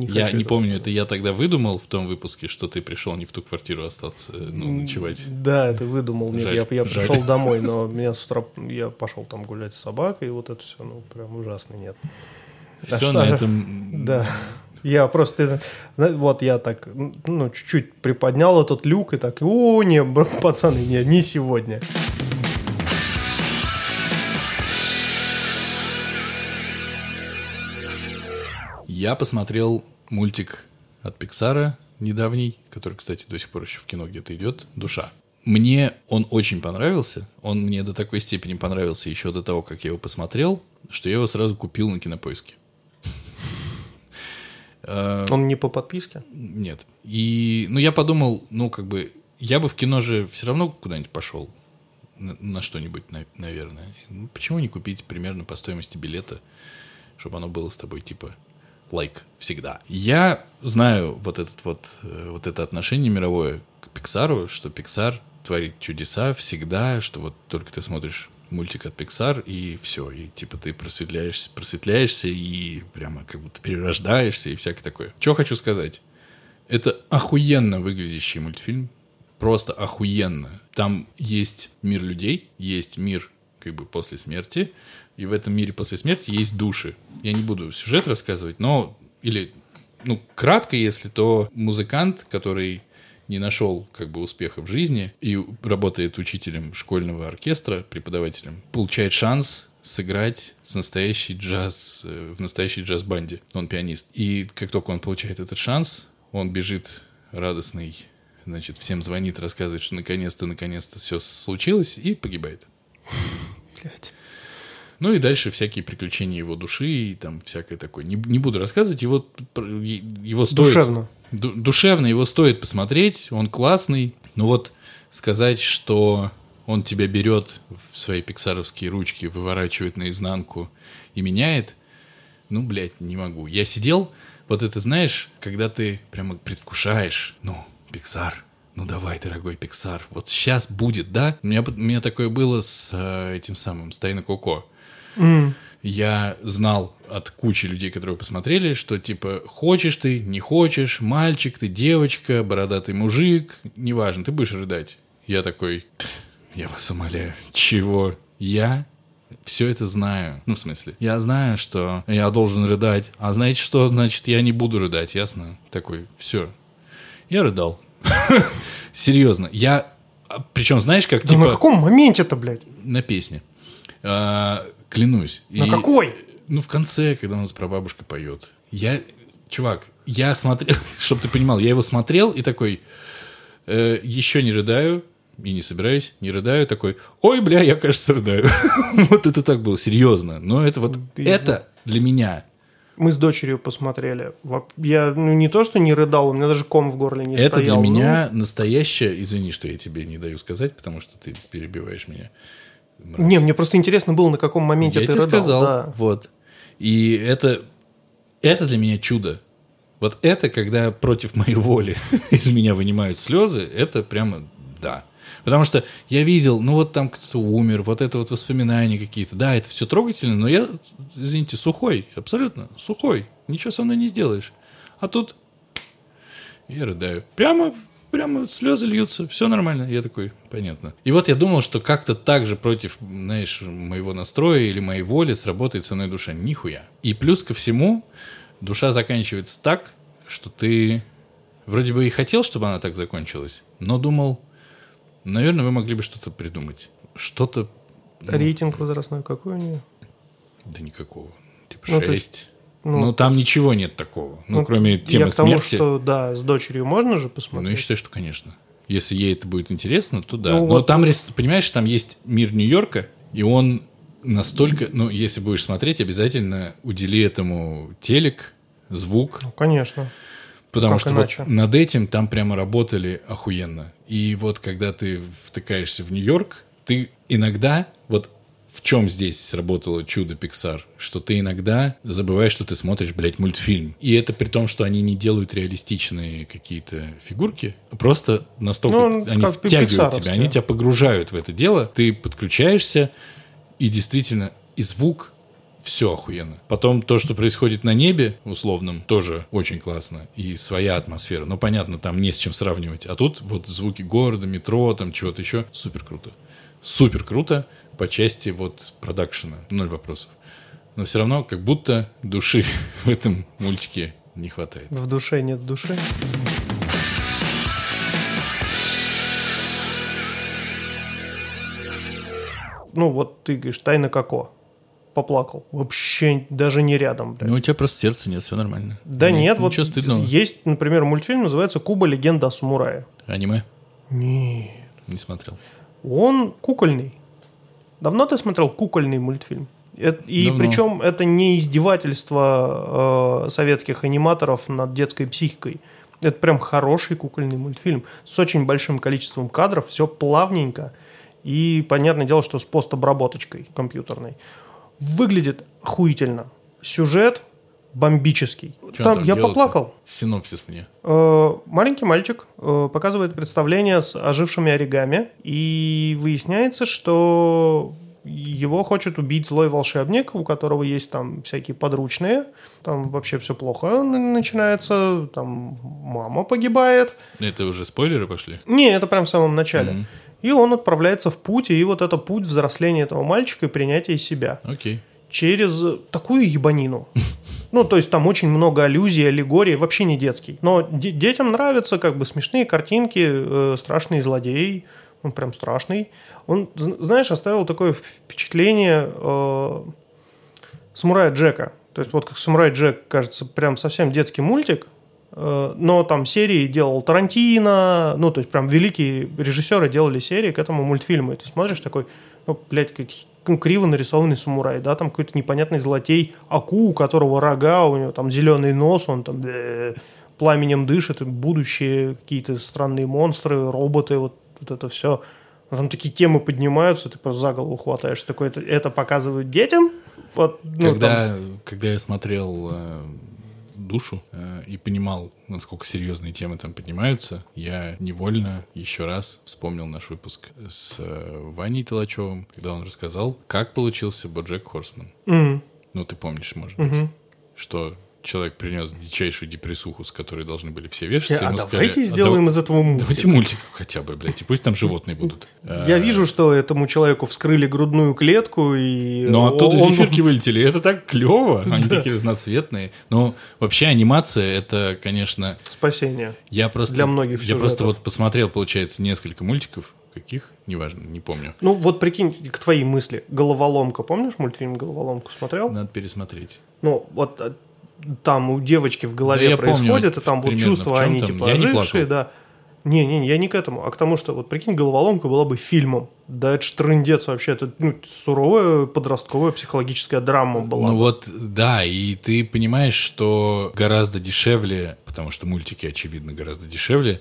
Я не помню, это я тогда выдумал в том выпуске, что ты пришел не в ту квартиру остаться, ночевать. Да, это выдумал. Нет, я пришел домой, но меня с утра я пошел там гулять с собакой, и вот это все, ну, прям ужасно, нет. Все на этом... Да. Я просто, вот я так, ну, чуть-чуть приподнял этот люк и так, о, не, пацаны, не сегодня. Я посмотрел мультик от Пиксара недавний, который, кстати, до сих пор еще в кино где-то идет, «Душа». Мне он очень понравился. Он мне до такой степени понравился еще до того, как я его посмотрел, что я его сразу купил на Кинопоиске. Он не по подписке? Нет. И, ну, я подумал, ну, как бы, я бы в кино же все равно куда-нибудь пошел. На что-нибудь, наверное. Ну, почему не купить примерно по стоимости билета, чтобы оно было с тобой, типа... лайк всегда. Я знаю вот это отношение мировое к Пиксару, что Пиксар творит чудеса всегда, что вот только ты смотришь мультик от Пиксар, и все, и типа ты просветляешься, и прямо как будто перерождаешься, и всякое такое. Что хочу сказать. Это охуенно выглядящий мультфильм. Просто охуенно. Там есть мир людей, есть мир как бы после смерти, и в этом мире после смерти есть души. Я не буду сюжет рассказывать, но... Или, ну, кратко, если то, музыкант, который не нашел как бы успеха в жизни и работает учителем школьного оркестра, преподавателем, получает шанс сыграть с настоящей джаз, в настоящей джаз-банде. Он пианист. И как только он получает этот шанс, он бежит радостный, значит, всем звонит, рассказывает, что наконец-то все случилось, и погибает. Блядь. Ну и дальше всякие приключения его души и там всякое такое. Не буду рассказывать, его стоит... Душевно. Душевно его стоит посмотреть, он классный. Но вот сказать, что он тебя берет в свои пиксаровские ручки, выворачивает наизнанку и меняет, ну, блядь, не могу. Я сидел, вот это, знаешь, когда ты прямо предвкушаешь, ну, Пиксар... Ну давай, дорогой Пиксар, вот сейчас будет, да? У меня такое было с этим самым, с Тайной Коко. Я знал от кучи людей, которые посмотрели, что типа хочешь ты, не хочешь, мальчик ты, девочка, бородатый мужик, неважно, ты будешь рыдать. Я такой, я вас умоляю, чего? Я все это знаю. Ну, в смысле, я знаю, что я должен рыдать, а знаете что, значит, я не буду рыдать, ясно? Такой, все. Я рыдал. Серьезно, я... Причем, знаешь, как, да типа... на каком моменте-то, блядь? На песне. Клянусь. На какой? Ну, в конце, когда у нас прабабушка поет. Чувак, я смотрел... Чтобы ты понимал, я его смотрел и такой... Еще не рыдаю. И не собираюсь, не рыдаю. Такой, ой, бля, я, кажется, рыдаю. Вот это так было, серьезно. Но это вот... Это для меня... Мы с дочерью посмотрели. Я, ну, не то, что не рыдал, у меня даже ком в горле не это стоял. Это для меня настоящее... Извини, что я тебе не даю сказать, потому что ты перебиваешь меня. Мразь. Не, мне просто интересно было, на каком моменте я ты рыдал. Я тебе сказал, да. Вот. И это для меня чудо. Вот это, когда против моей воли из меня вынимают слезы, это прямо да. Потому что я видел, ну вот там кто-то умер, вот это вот воспоминания какие-то. Да, это все трогательно, но я, извините, сухой, абсолютно сухой. Ничего со мной не сделаешь. А тут я рыдаю. Прямо слезы льются, все нормально. Я такой, понятно. И вот я думал, что как-то так же против, знаешь, моего настроя или моей воли сработает со мной душа. Нихуя. И плюс ко всему, душа заканчивается так, что ты вроде бы и хотел, чтобы она так закончилась, но думал... Наверное, вы могли бы что-то придумать. Что-то... Ну... Рейтинг возрастной какой у нее? Да никакого. Типа 6. То есть, ну, там ничего нет такого. Ну, кроме темы смерти. Я к тому, что, да, с дочерью можно же посмотреть. Ну, я считаю, что, конечно. Если ей это будет интересно, то да. Ну, но вот там, понимаешь, там есть мир Нью-Йорка, и он настолько... Ну, если будешь смотреть, обязательно удели этому телек, звук. Ну, конечно. Потому что вот над этим там прямо работали охуенно. И вот когда ты втыкаешься в Нью-Йорк, ты иногда... Вот в чем здесь сработало чудо Пиксар? Что ты иногда забываешь, что ты смотришь, блядь, мультфильм. И это при том, что они не делают реалистичные какие-то фигурки. Просто настолько они втягивают тебя. Они тебя погружают в это дело. Ты подключаешься, и действительно и звук... все охуенно. Потом то, что происходит на небе, условном, тоже очень классно. И своя атмосфера. Ну, понятно, там не с чем сравнивать. А тут вот звуки города, метро, там чего-то еще. Супер круто. Супер круто по части вот продакшена. Ноль вопросов. Но все равно как будто души в этом мультике не хватает. В душе нет души. Ну, вот ты говоришь, «Тайна Коко». Поплакал. Вообще даже не рядом. Блядь. Ну, у тебя просто сердца нет, все нормально. Да ну, нет, вот стыдного. Есть, например, мультфильм, называется «Куба. Легенда о Самурае». Аниме? Нет. Не смотрел. Он кукольный. Давно ты смотрел кукольный мультфильм? И давно. Причем это не издевательство советских аниматоров над детской психикой. Это прям хороший кукольный мультфильм. С очень большим количеством кадров, все плавненько. И, понятное дело, что с постобработочкой компьютерной. Выглядит охуительно. Сюжет бомбический. Там я поплакал. Синопсис мне. Маленький мальчик показывает представление с ожившими оригами. И выясняется, что его хочет убить злой волшебник, у которого есть там всякие подручные. Там вообще все плохо начинается. Там мама погибает. Это уже спойлеры пошли? Не, это прям в самом начале. Mm-hmm. И он отправляется в путь, и вот это путь взросления этого мальчика и принятия себя. Окей. Через такую ебанину. Ну, то есть там очень много аллюзий, аллегорий, вообще не детский. Но детям нравятся как бы смешные картинки, страшный злодей, он прям страшный. Он, знаешь, оставил такое впечатление Самурая Джека. То есть вот как Самурай Джек, кажется, прям совсем детский мультик. Но там серии делал Тарантино, ну, то есть прям великие режиссеры делали серии к этому мультфильму. И ты смотришь такой, ну, блядь, криво нарисованный самурай, да, там какой-то непонятный злотей Аку, у которого рога, у него там зеленый нос, он там пламенем дышит, будущее, какие-то странные монстры, роботы, вот это все. Там такие темы поднимаются, ты просто за голову хватаешь. Такой, это показывают детям? Вот, ну, когда я смотрел... душу и понимал, насколько серьезные темы там поднимаются, я невольно еще раз вспомнил наш выпуск с Ваней Толачевым, когда он рассказал, как получился Боджек Хорсман. Mm-hmm. Ну, ты помнишь, может быть, mm-hmm. что человек принес дичайшую депрессуху, с которой должны были все вешаться. А давайте сказали, сделаем из этого мультик. Давайте мультик хотя бы, блядь, и пусть там животные будут. Я вижу, что этому человеку вскрыли грудную клетку, и... Ну, оттуда зефирки вылетели. Это так клево. Они такие разноцветные. Но вообще анимация, это, конечно... Спасение. Я просто для многих сюжетов. Я просто вот посмотрел, получается, несколько мультиков. Каких? Неважно, не помню. Ну, вот прикинь, к твоей мысли. «Головоломка». Помнишь мультфильм «Головоломку»? Смотрел? Надо пересмотреть. Ну, вот... Там у девочки в голове да, происходит, помню, и там вот чувства, они там? Типа ожившие, не да. Не, я не к этому, а к тому, что, вот прикинь, «Головоломка» была бы фильмом. Да это ж трындец вообще, это суровая подростковая психологическая драма была. Ну вот, да, и ты понимаешь, что гораздо дешевле, потому что мультики, очевидно, гораздо дешевле,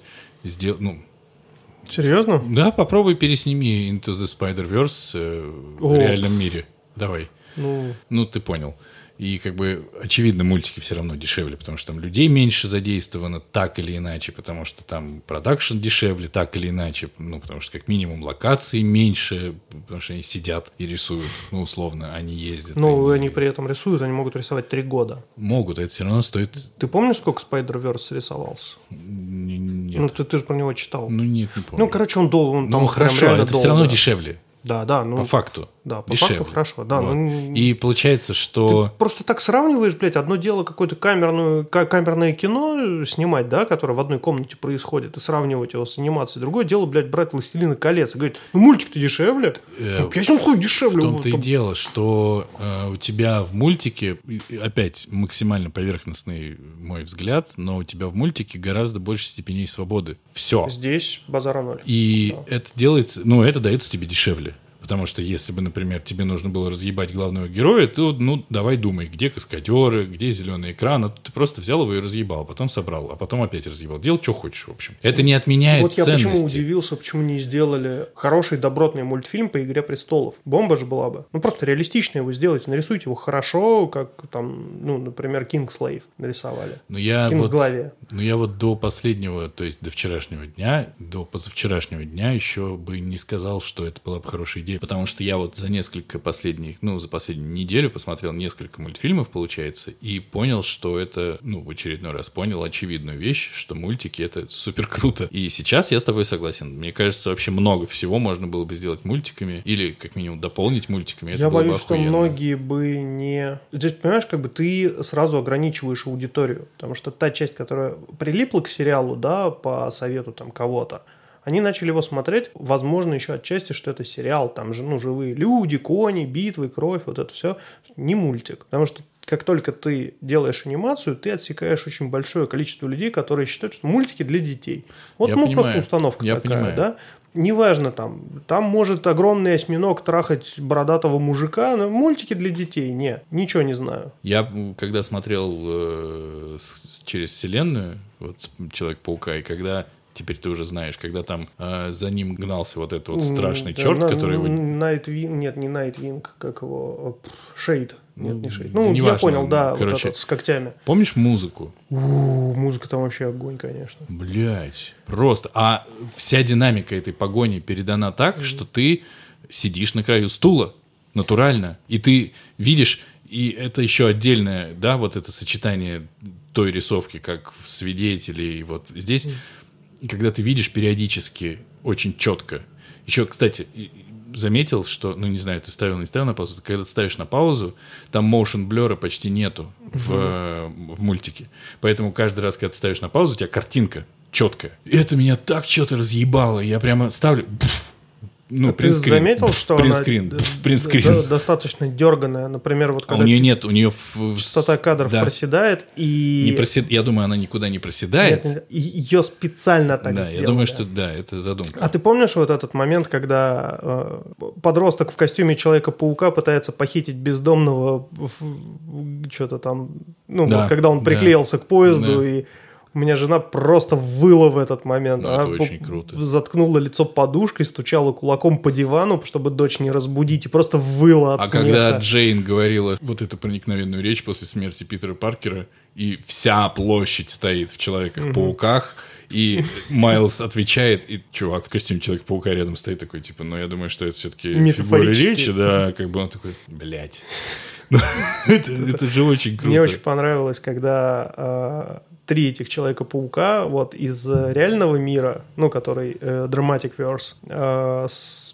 Серьезно? Да, попробуй пересними «Into the Spider-Verse» в реальном мире. Давай. Ну, ты понял. И, как бы, очевидно, мультики все равно дешевле, потому что там людей меньше задействовано, так или иначе, потому что там продакшн дешевле, так или иначе, ну, потому что, как минимум, локаций меньше, потому что они сидят и рисуют, ну, условно, они ездят. Ну, они при этом рисуют, они могут рисовать 3 года. Могут, а это все равно стоит... Ты помнишь, сколько Spider-Verse рисовался? Нет. Ну, ты же про него читал. Ну, нет, не помню. Ну, короче, он долго, он там хорошо, прям реально это долго. Все равно дешевле. Да, ну... По факту. Да, по дешевле. Факту хорошо, да. Вот. Ну, и получается, что... Ты просто так сравниваешь, блядь, одно дело какое-то камерное кино снимать, да, которое в одной комнате происходит, и сравнивать его с анимацией. Другое дело, блядь, брать «Властелина колец» и говорить, ну, мультик-то дешевле. Я хуй дешевле. В том-то и дело, что у тебя в мультике, опять максимально поверхностный мой взгляд, но у тебя в мультике гораздо больше степеней свободы. Все. Здесь базара ноль. И это делается, ну, это дается тебе дешевле. Потому что если бы, например, тебе нужно было разъебать главного героя, то, ну, давай думай, где каскадеры, где зеленый экран. А ты просто взял его и разъебал, потом собрал, а потом опять разъебал. Делал, что хочешь, в общем. Это не отменяет ценности. Вот я почему удивился, почему не сделали хороший, добротный мультфильм по «Игре престолов». Бомба же была бы. Ну, просто реалистично его сделайте, нарисуйте его хорошо, как там, ну, например, Kingsglaive нарисовали. Kingsglaive. Я до последнего, то есть до вчерашнего дня, до позавчерашнего дня еще бы не сказал, что это была бы хорошая идея. потому что я вот за последнюю неделю посмотрел несколько мультфильмов, получается, и понял, что это, в очередной раз понял очевидную вещь, что мультики — это супер круто. И сейчас я с тобой согласен. Мне кажется, вообще много всего можно было бы сделать мультиками или, как минимум, дополнить мультиками. Я боюсь, что многие бы не... Здесь, понимаешь, ты сразу ограничиваешь аудиторию, потому что та часть, которая прилипла к сериалу, по совету там кого-то, они начали его смотреть, возможно, еще отчасти, что это сериал, там же, живые люди, кони, битвы, кровь, вот это все, не мультик. Потому что как только ты делаешь анимацию, ты отсекаешь очень большое количество людей, которые считают, что мультики для детей. Вот, просто установка такая, да? Неважно, там может огромный осьминог трахать бородатого мужика, но мультики для детей, ничего не знаю. Я когда смотрел через вселенную, Человек-паука, и когда... Теперь ты уже знаешь, когда там за ним гнался вот этот вот страшный черт, который его... не Найтвинг, как его... Шейд. Нет, не Шейд. Неважно, я понял, короче, вот этот с когтями. Помнишь музыку? Музыка там вообще огонь, конечно. Блять, просто. А вся динамика этой погони передана так, что ты сидишь на краю стула, натурально. И ты видишь, и это еще отдельное, вот это сочетание той рисовки, как в «Свидетеле», и вот здесь... Когда ты видишь периодически очень четко. Еще, кстати, заметил, что, не знаю, ты ставил, не ставил на паузу. Когда ты ставишь на паузу, там motion blur почти нету в мультике. Поэтому каждый раз, когда ты ставишь на паузу, у тебя картинка четкая. И это меня так что-то разъебало. Я прямо ставлю... принтскрин. Ты заметил, что она достаточно дерганая? Например, вот когда... У нее частота кадров проседает, и... Я думаю, она никуда не проседает. Нет, ее специально так сделали. Я думаю, что это задумка. А ты помнишь вот этот момент, когда подросток в костюме Человека-паука пытается похитить бездомного что-то там... вот, когда он приклеился к поезду и... У меня жена просто выла в этот момент. Она очень круто. Заткнула лицо подушкой, стучала кулаком по дивану, чтобы дочь не разбудить, и просто выла от смеха. Когда Джейн говорила вот эту проникновенную речь после смерти Питера Паркера, и вся площадь стоит в Человеках-пауках, и Майлз отвечает, и чувак в костюме Человека-паука рядом стоит такой, типа, я думаю, что это все-таки фигура речи, как бы он такой, блядь. Это же очень круто. Мне очень понравилось, когда... Три этих Человека-паука из реального мира, который Dramatic-verse,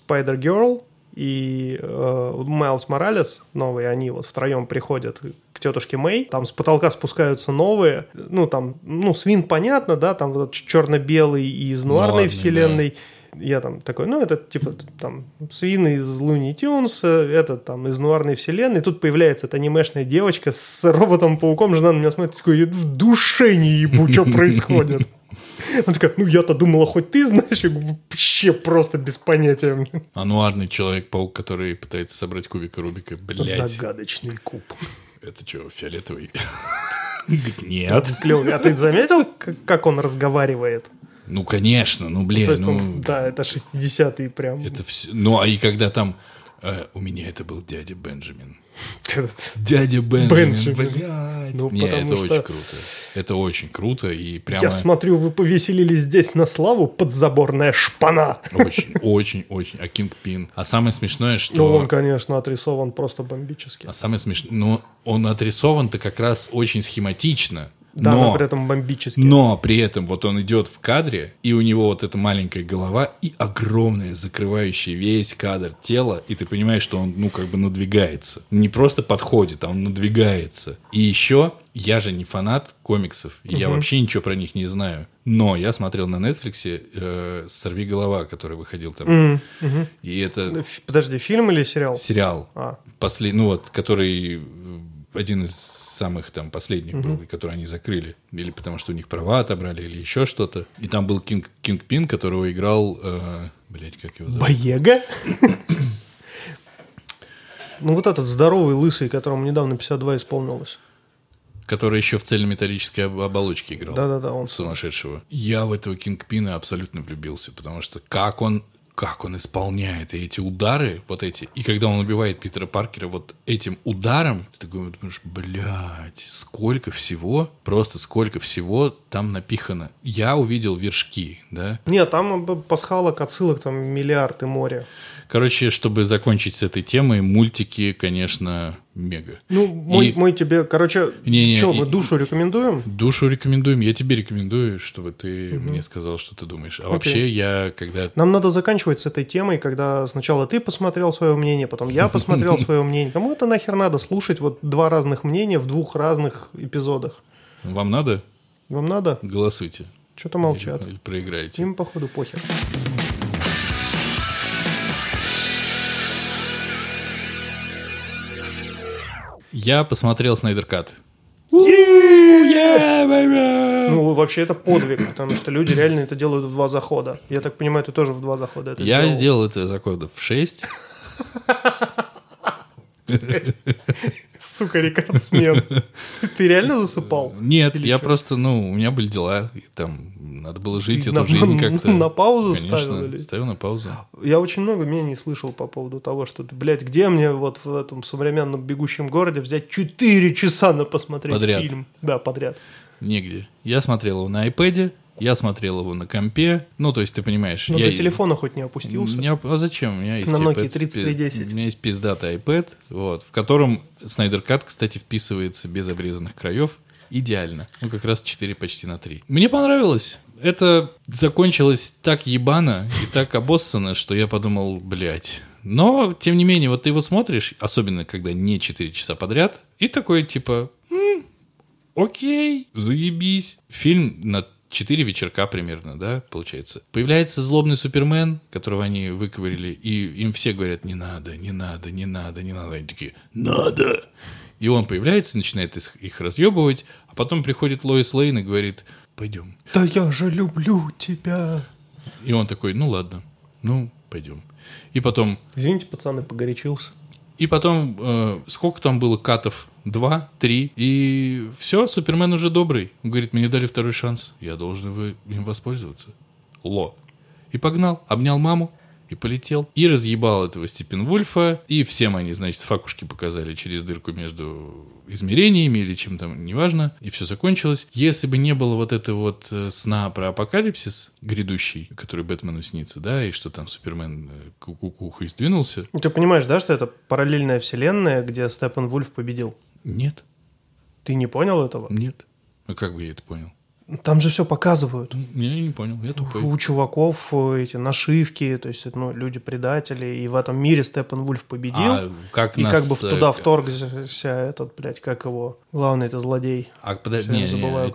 Spider-Girl и Майлз Моралес новые, они втроем приходят к тетушке Мэй, там с потолка спускаются новые, свин понятно, там вот черно-белый и из нуарной вселенной. Я там такой, это типа свин из Луни Тюнса, это из нуарной вселенной. Тут появляется эта анимешная девочка с роботом-пауком. Жена на меня смотрит, такой, в душе не ебу, что происходит. Он такой, я-то думала, хоть ты знаешь, вообще просто без понятия. А нуарный Человек-паук, который пытается собрать кубик Рубика, блядь. Загадочный куб. Это что, фиолетовый? Нет. Клёвый. А ты заметил, как он разговаривает? Конечно, блядь. Это 60-е прям. Это все. И когда там... у меня это был дядя Бенджамин. Дядя Бенджамин, блядь. Это очень круто. Это очень круто. И прямо... Я смотрю, вы повеселились здесь на славу, подзаборная шпана. Очень, очень, очень. А Кингпин. А самое смешное, что... он, конечно, отрисован просто бомбически. А самое смешное... он отрисован-то как раз очень схематично. Но при этом бомбический. Но при этом он идет в кадре, и у него эта маленькая голова и огромное, закрывающее весь кадр тело, и ты понимаешь, что он, надвигается. Не просто подходит, а он надвигается. И еще, я же не фанат комиксов, и я вообще ничего про них не знаю. Но я смотрел на Netflix «Сорвиголова», который выходил там. И это... Подожди, фильм или сериал? Сериал. Который... Один из самых последних был, который они закрыли. Или потому что у них права отобрали, или еще что-то. И там был Кингпин, которого играл... как его зовут? Боега? Этот здоровый, лысый, которому недавно 52 исполнилось. Который еще в цельнометаллической оболочке играл. Да-да-да, он. Сумасшедшего. Я в этого Кингпина абсолютно влюбился, потому что как он исполняет эти удары, и когда он убивает Питера Паркера этим ударом, ты такой думаешь, блядь, сколько всего там напихано. Я увидел вершки, Нет, там пасхалок, отсылок, там миллиарды моря. Короче, чтобы закончить с этой темой, мультики, конечно, мега. Ну, мой тебе, короче, что, мы душу рекомендуем? Душу рекомендуем. Я тебе рекомендую, чтобы ты мне сказал, что ты думаешь. А вообще я когда... Нам надо заканчивать с этой темой, когда сначала ты посмотрел свое мнение, потом я посмотрел свое мнение. Кому это нахер надо слушать вот два разных мнения в двух разных эпизодах? Вам надо? Вам надо? Голосуйте. Что-то молчат. Или проиграете. Им, походу, похер. Я посмотрел «Снайдер Кат». Ну, вообще, это подвиг, потому что люди реально это делают в два захода. Я так понимаю, ты тоже в два захода это сделал. Я сделал это заходов в 6. Сука, рекордсмен. Ты реально засыпал? Нет, я просто, у меня были дела. Там надо было жить эту жизнь как-то. На паузу ставил? Ставил на паузу. Я очень много мнений слышал по поводу того, что, блядь, где мне вот в этом современном бегущем городе взять 4 часа на посмотреть фильм? Да, подряд. Негде. Я смотрел его на iPad'е. Я смотрел его на компе. Ну, то есть, ты понимаешь... Но я до телефона хоть не опустился? А зачем? У меня есть на Nokia 3310. У меня есть пиздатый iPad, в котором Снайдер Кат, кстати, вписывается без обрезанных краев. Идеально. Ну, как раз 4 почти на 3. Мне понравилось. Это закончилось так ебано и так обоссано, что я подумал, блядь. Но, тем не менее, вот ты его смотришь, особенно, когда не 4 часа подряд, и такой, типа, окей, заебись. Фильм на 4 вечерка примерно, да, получается. Появляется злобный Супермен, которого они выковырили, и им все говорят, не надо, не надо, не надо, не надо. Они такие, надо. И он появляется, начинает их разъебывать, а потом приходит Лоис Лейн и говорит, пойдем. Да я же люблю тебя. И он такой, ну ладно, ну пойдем. И потом... Извините, пацаны, погорячился. И потом, сколько там было катов? 2, 3. И все, Супермен уже добрый. Он говорит, мне дали второй шанс. Я должен им воспользоваться. И погнал, обнял маму и полетел. И разъебал этого Степенвульфа. И всем они, значит, факушки показали через дырку между измерениями или чем там, неважно. И все закончилось. Если бы не было вот этого вот сна про апокалипсис грядущий, который Бэтмену снится, да, и что там Супермен кукухой сдвинулся. Ты понимаешь, да, что это параллельная вселенная, где Степенвульф победил? Нет. Ты не понял этого? Нет. А как бы я это понял? Там же все показывают. Я не понял, я тупой. У чуваков эти нашивки, то есть люди-предатели, и в этом мире Степенвульф победил, туда вторгся этот, блядь, как его, главный это злодей. Это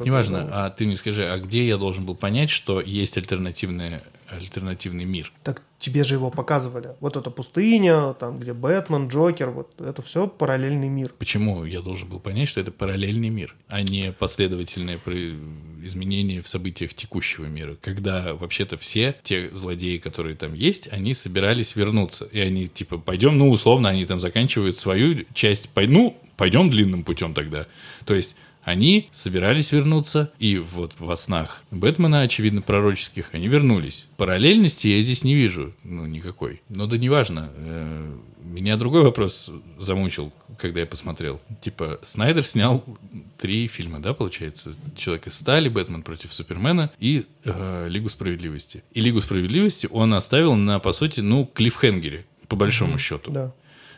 не важно, а ты мне скажи, а где я должен был понять, что есть альтернативный мир? Так тебе же его показывали. Вот эта пустыня, там, где Бэтмен, Джокер, вот это все параллельный мир. Почему я должен был понять, что это параллельный мир, а не последовательное изменение в событиях текущего мира, когда вообще-то все те злодеи, которые там есть, они собирались вернуться. И они типа, пойдем, условно, они там заканчивают свою часть, пойдем длинным путем тогда. То есть... Они собирались вернуться, и вот во снах Бэтмена, очевидно, пророческих, они вернулись. Параллельности я здесь не вижу, никакой. Но да неважно. Меня другой вопрос замучил, когда я посмотрел. Типа, Снайдер снял 3 фильма, да, получается? «Человек из стали», «Бэтмен против Супермена» и «Лигу справедливости». И «Лигу справедливости» он оставил на, по сути, клиффхенгере, по большому счету. Да.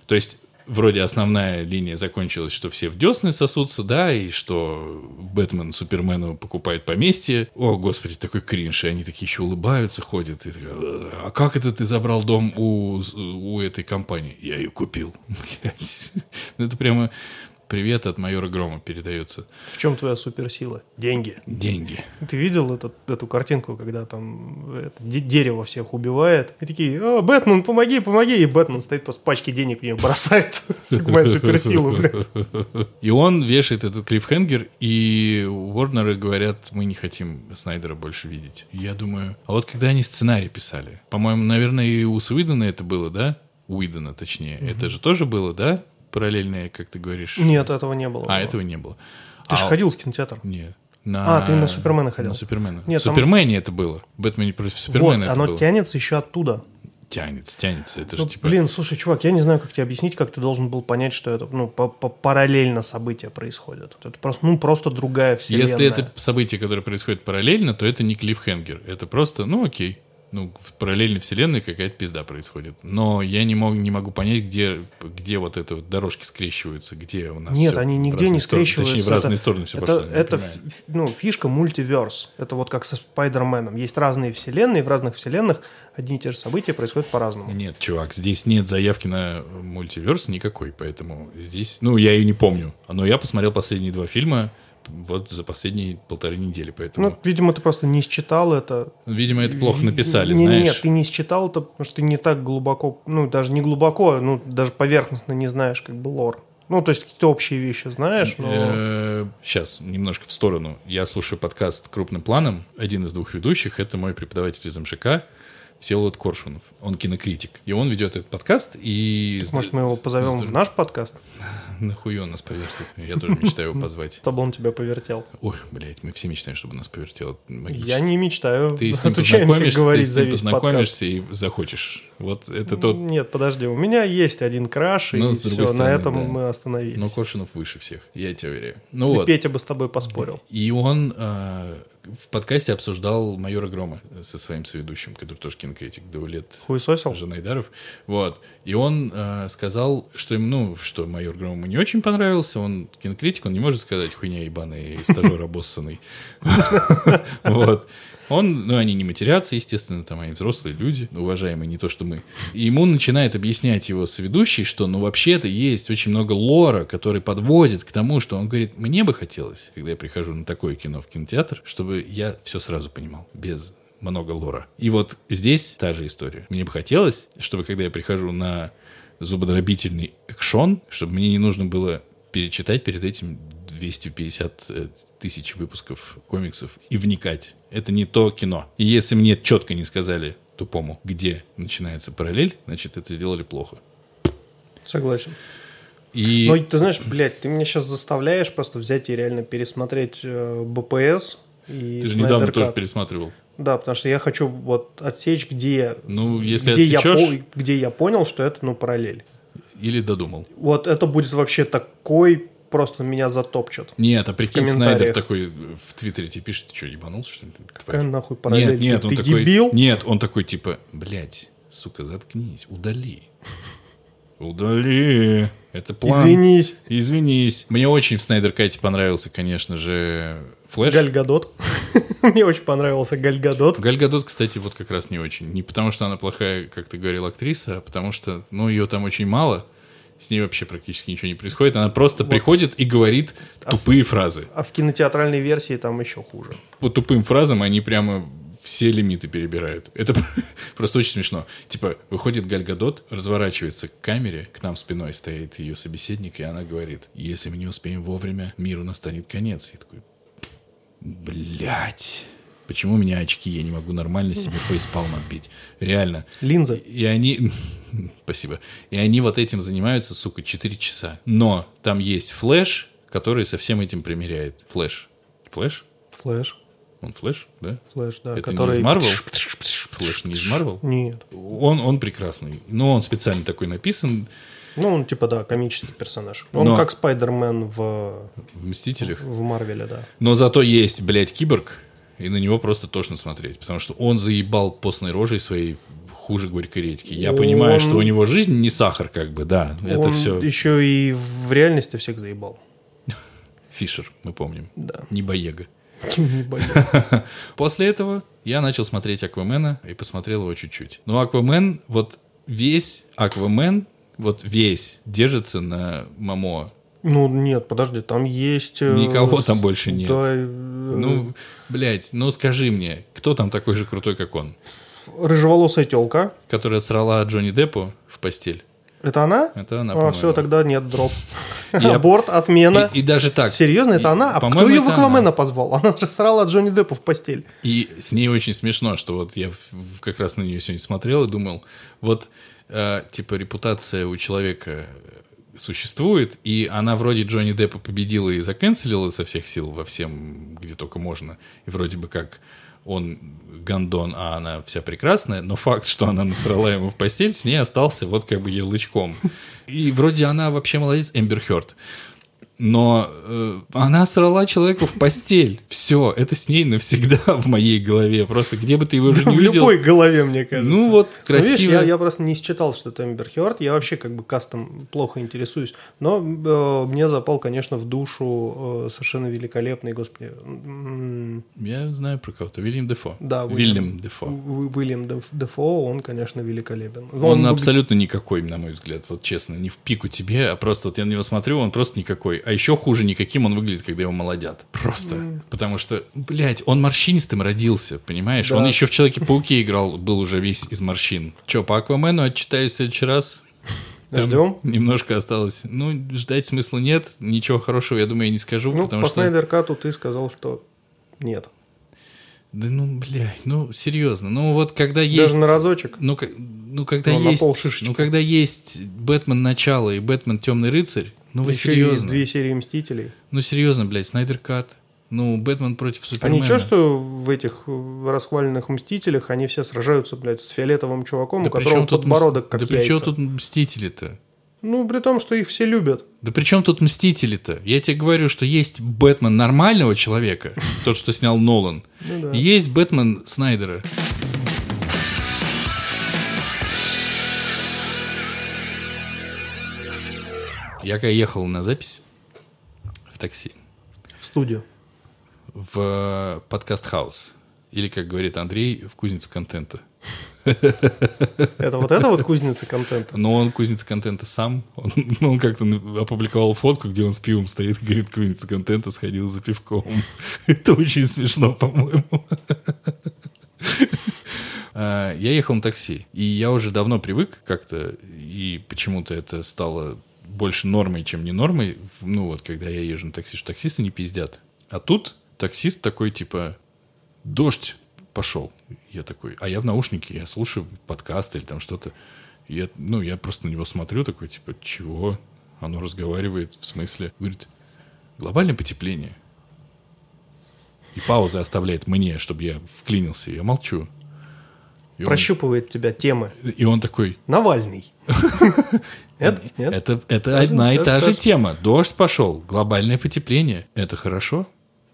То есть... Вроде основная линия закончилась, что все в десны сосутся, да, и что Бэтмен Супермену покупает поместье. О, господи, такой кринж, и они такие еще улыбаются, ходят. И такие, а как это ты забрал дом у этой компании? Я ее купил. Блядь. Это прямо привет от майора Грома передается. В чем твоя суперсила? Деньги. Ты видел эту картинку, когда там дерево всех убивает? И такие, Бэтмен, помоги. И Бэтмен стоит, просто пачки денег в нее бросает. Моя суперсила, блядь. И он вешает этот клиффхенгер, и Уорнеры говорят, мы не хотим Снайдера больше видеть. Я думаю, а вот когда они сценарий писали, по-моему, наверное, и у Уидона это было, да? Уидона, точнее. Это же тоже было, да? Параллельные, как ты говоришь... Нет, этого не было. Этого не было. Ты же ходил в кинотеатр. Нет. Ты на Супермена ходил. На Супермена. Нет, в Супермене это было. Бэтмен против Супермена это было. Оно тянется еще оттуда. Тянется. Это же типа... Блин, слушай, чувак, я не знаю, как тебе объяснить, как ты должен был понять, что это параллельно события происходят. Это просто другая вселенная. Если это события, которые происходят параллельно, то это не клиффхенгер. Это просто, окей. ну, в параллельной вселенной какая-то пизда происходит. Но я не могу понять, где вот эти вот дорожки скрещиваются, где у нас... Нет, они нигде не скрещиваются. Точнее, в разные стороны все пошло. Это фишка мультиверс. Это вот как со Спайдерменом. Есть разные вселенные, в разных вселенных одни и те же события происходят по-разному. Нет, чувак, здесь нет заявки на мультиверс никакой, поэтому здесь... Ну, я ее не помню. Но я посмотрел последние 2 фильма вот за последние 1,5 недели, поэтому... Ну, видимо, ты просто не считал это. Видимо, это плохо написали, знаешь. Нет, ты не считал это, потому что ты не так глубоко, ну, даже не глубоко, ну, даже поверхностно не знаешь, как бы, лор. Ну, то есть, какие-то общие вещи знаешь, но... Сейчас, немножко в сторону. Я слушаю подкаст «Крупным планом». Один из 2 ведущих, это мой преподаватель из МЖК, Всеволод Коршунов. Он кинокритик. И он ведет этот подкаст, и... Так, может, мы его позовем в наш подкаст? Нахуй он нас повертит? Я тоже мечтаю его позвать. Чтобы он тебя повертел. Ой, блядь, мы все мечтаем, чтобы нас повертел. Я не мечтаю. Ты с ним познакомишься и захочешь. Вот это тот... Нет, подожди, у меня есть один краш, и все, на этом мы остановились. Но Коршунов выше всех, я тебя уверяю. И Петя бы с тобой поспорил. И он... В подкасте обсуждал майора Грома со своим соведущим, который тоже кинокритик, Даулет Жанайдаров. Вот. И он сказал, что им, ну, что майор Гром ему не очень понравился, он кинокритик, он не может сказать хуйня ебаная и стажер обоссанный. Вот. Он, ну, они не матерятся, естественно, там они взрослые люди, уважаемые, не то что мы. И ему начинает объяснять его соведущий, что, ну, вообще-то есть очень много лора, который подводит к тому, что он говорит, мне бы хотелось, когда я прихожу на такое кино в кинотеатр, чтобы я все сразу понимал, без много лора. И вот здесь та же история. Мне бы хотелось, чтобы, когда я прихожу на зубодробительный экшон, чтобы мне не нужно было перечитать перед этим 250 тысяч выпусков комиксов и вникать. Это не то кино. И если мне четко не сказали тупому, где начинается параллель, значит, это сделали плохо. Согласен. И... Но ты знаешь, блядь, ты меня сейчас заставляешь просто взять и реально пересмотреть БПС и Ты же Снайдер недавно Кат. Тоже пересматривал. Да, потому что я хочу вот отсечь, где, ну, если где я понял, что это, ну, параллель. Или додумал. Вот это будет вообще такой... Просто меня затопчут. Нет, а прикинь, Снайдер такой в Твиттере тебе пишет, ты что, ебанулся, что ли? Какая нахуй параллель? Нет, ты такой, дебил? Нет, он такой, типа, блядь, сука, заткнись, удали. Это план. Извинись. Мне очень в Снайдер Кате понравился, конечно же, Флэш. Галь Гадот. Мне очень понравился Галь Гадот. Галь Гадот, кстати, вот как раз не очень. Не потому, что она плохая, как ты говорил, актриса, а потому что, ну, ее там очень мало. С ней вообще практически ничего не происходит. Она просто вот приходит и говорит тупые фразы. А в кинотеатральной версии там еще хуже. По тупым фразам они прямо все лимиты перебирают. Это просто очень смешно. Типа, выходит Галь Гадот, разворачивается к камере, к нам спиной стоит ее собеседник, и она говорит, если мы не успеем вовремя, миру настанет конец. Я такой, блядь. Почему у меня очки? Я не могу нормально себе фейспалм отбить. Реально. Линза. И они... Спасибо. И они вот этим занимаются, сука, 4 часа. Но там есть Флэш, который со всем этим примеряет. Флэш. Он Флэш, да? Флэш, да. Это который... не из Марвел? Флэш не из Марвел? Нет. Он прекрасный. Но он специально такой написан. Ну, он типа, да, комический персонаж. Он как Спайдермен в Мстителях. В Марвеле, да. Но зато есть, блядь, Киборг. И на него просто тошно смотреть. Потому что он заебал постной рожей своей хуже горькой редьки. Я понимаю, что у него жизнь не сахар, как бы, да. Это все. Еще и в реальности всех заебал. Фишер, мы помним. Да. Не Боега. После этого я начал смотреть Аквамена и посмотрел его чуть-чуть. Но Аквамен, вот весь Аквамен, вот весь держится на Момоа. Ну, нет, подожди, там есть... Никого там больше нет. Да... Ну, блядь, ну скажи мне, кто там такой же крутой, как он? Рыжеволосая тёлка. Которая срала Джонни Деппу в постель. Это она? Это она, по-моему. А, все, тогда нет, дроп. Аборт, отмена. И даже так. Серьезно, это она? А кто ее в Аквамена позвал? Она же срала Джонни Деппу в постель. И с ней очень смешно, что вот я как раз на нее сегодня смотрел и думал, вот, типа, репутация у человека... существует, и она вроде Джонни Деппа победила и заканцелила со всех сил во всем, где только можно. И вроде бы как он гондон, а она вся прекрасная, но факт, что она насрала ему в постель, с ней остался вот как бы ярлычком. И вроде она вообще молодец, Эмбер Хёрд. но она срала человека в постель. Все, это с ней навсегда в моей голове. Просто где бы ты его уже не видел. В любой голове, мне кажется. Ну вот, красиво. Ну, видишь, я просто не считал, что это Эмбер Хёрд. Я вообще как бы кастом плохо интересуюсь. Но мне запал, конечно, в душу совершенно великолепный, господи. Я знаю про кого-то. Уильям Дефо. Да, Уильям Дефо. Уильям Дефо, он, конечно, великолепен. Он абсолютно никакой, на мой взгляд. Вот честно, не в пику тебе, а просто вот я на него смотрю, он просто никакой. А еще хуже никаким он выглядит, когда его молодят. Просто. Потому что, блядь, он морщинистым родился, понимаешь? Да. Он еще в «Человеке-пауке» играл, был уже весь из морщин. Че, по «Аквамену» отчитаюсь в следующий раз? Ждем. Немножко осталось. Ну, ждать смысла нет. Ничего хорошего, я думаю, я не скажу. Ну, потому по что... «Снайдер Кату» ты сказал, что нет. Да ну, блядь, ну, серьезно. Ну, вот когда даже есть... Даже на разочек? Ну, когда но есть... На полшишечки. Ну, когда есть «Бэтмен. Начало» и «Бэтмен. Темный рыцарь», ну, вы еще серьезно? Есть две серии «Мстителей». Ну, серьезно, блядь, «Снайдер Кат». Ну, «Бэтмен против Супермена». А ничего, что в этих расхваленных «Мстителях» они все сражаются, блядь, с фиолетовым чуваком, да у которого подбородок как яйца. Да при чем тут «Мстители»-то? Ну, при том, что их все любят. Да при чем тут «Мстители»-то? Я тебе говорю, что есть «Бэтмен» нормального человека, тот, что снял Нолан, и есть «Бэтмен» Снайдера. Я когда ехал на запись в такси. В студию. В подкаст-хаус. Или, как говорит Андрей, в кузницу контента. Это вот кузница контента? Но он кузница контента сам. Он как-то опубликовал фотку, где он с пивом стоит и говорит, кузница контента, сходил за пивком. Это очень смешно, по-моему. Я ехал на такси. И я уже давно привык как-то. И почему-то это стало... больше нормой, чем не нормой. Ну, вот, когда я езжу на такси, что таксисты не пиздят. А тут таксист такой, типа, дождь пошел. Я такой, а я в наушнике, я слушаю подкаст или там что-то. Я просто на него смотрю, такой, типа, чего? Оно разговаривает, в смысле? Говорит, глобальное потепление. И пауза оставляет мне, чтобы я вклинился. Я молчу. И прощупывает он... тебя темы. И он такой... Навальный. Это одна и та же тема. Дождь пошел, глобальное потепление. Это хорошо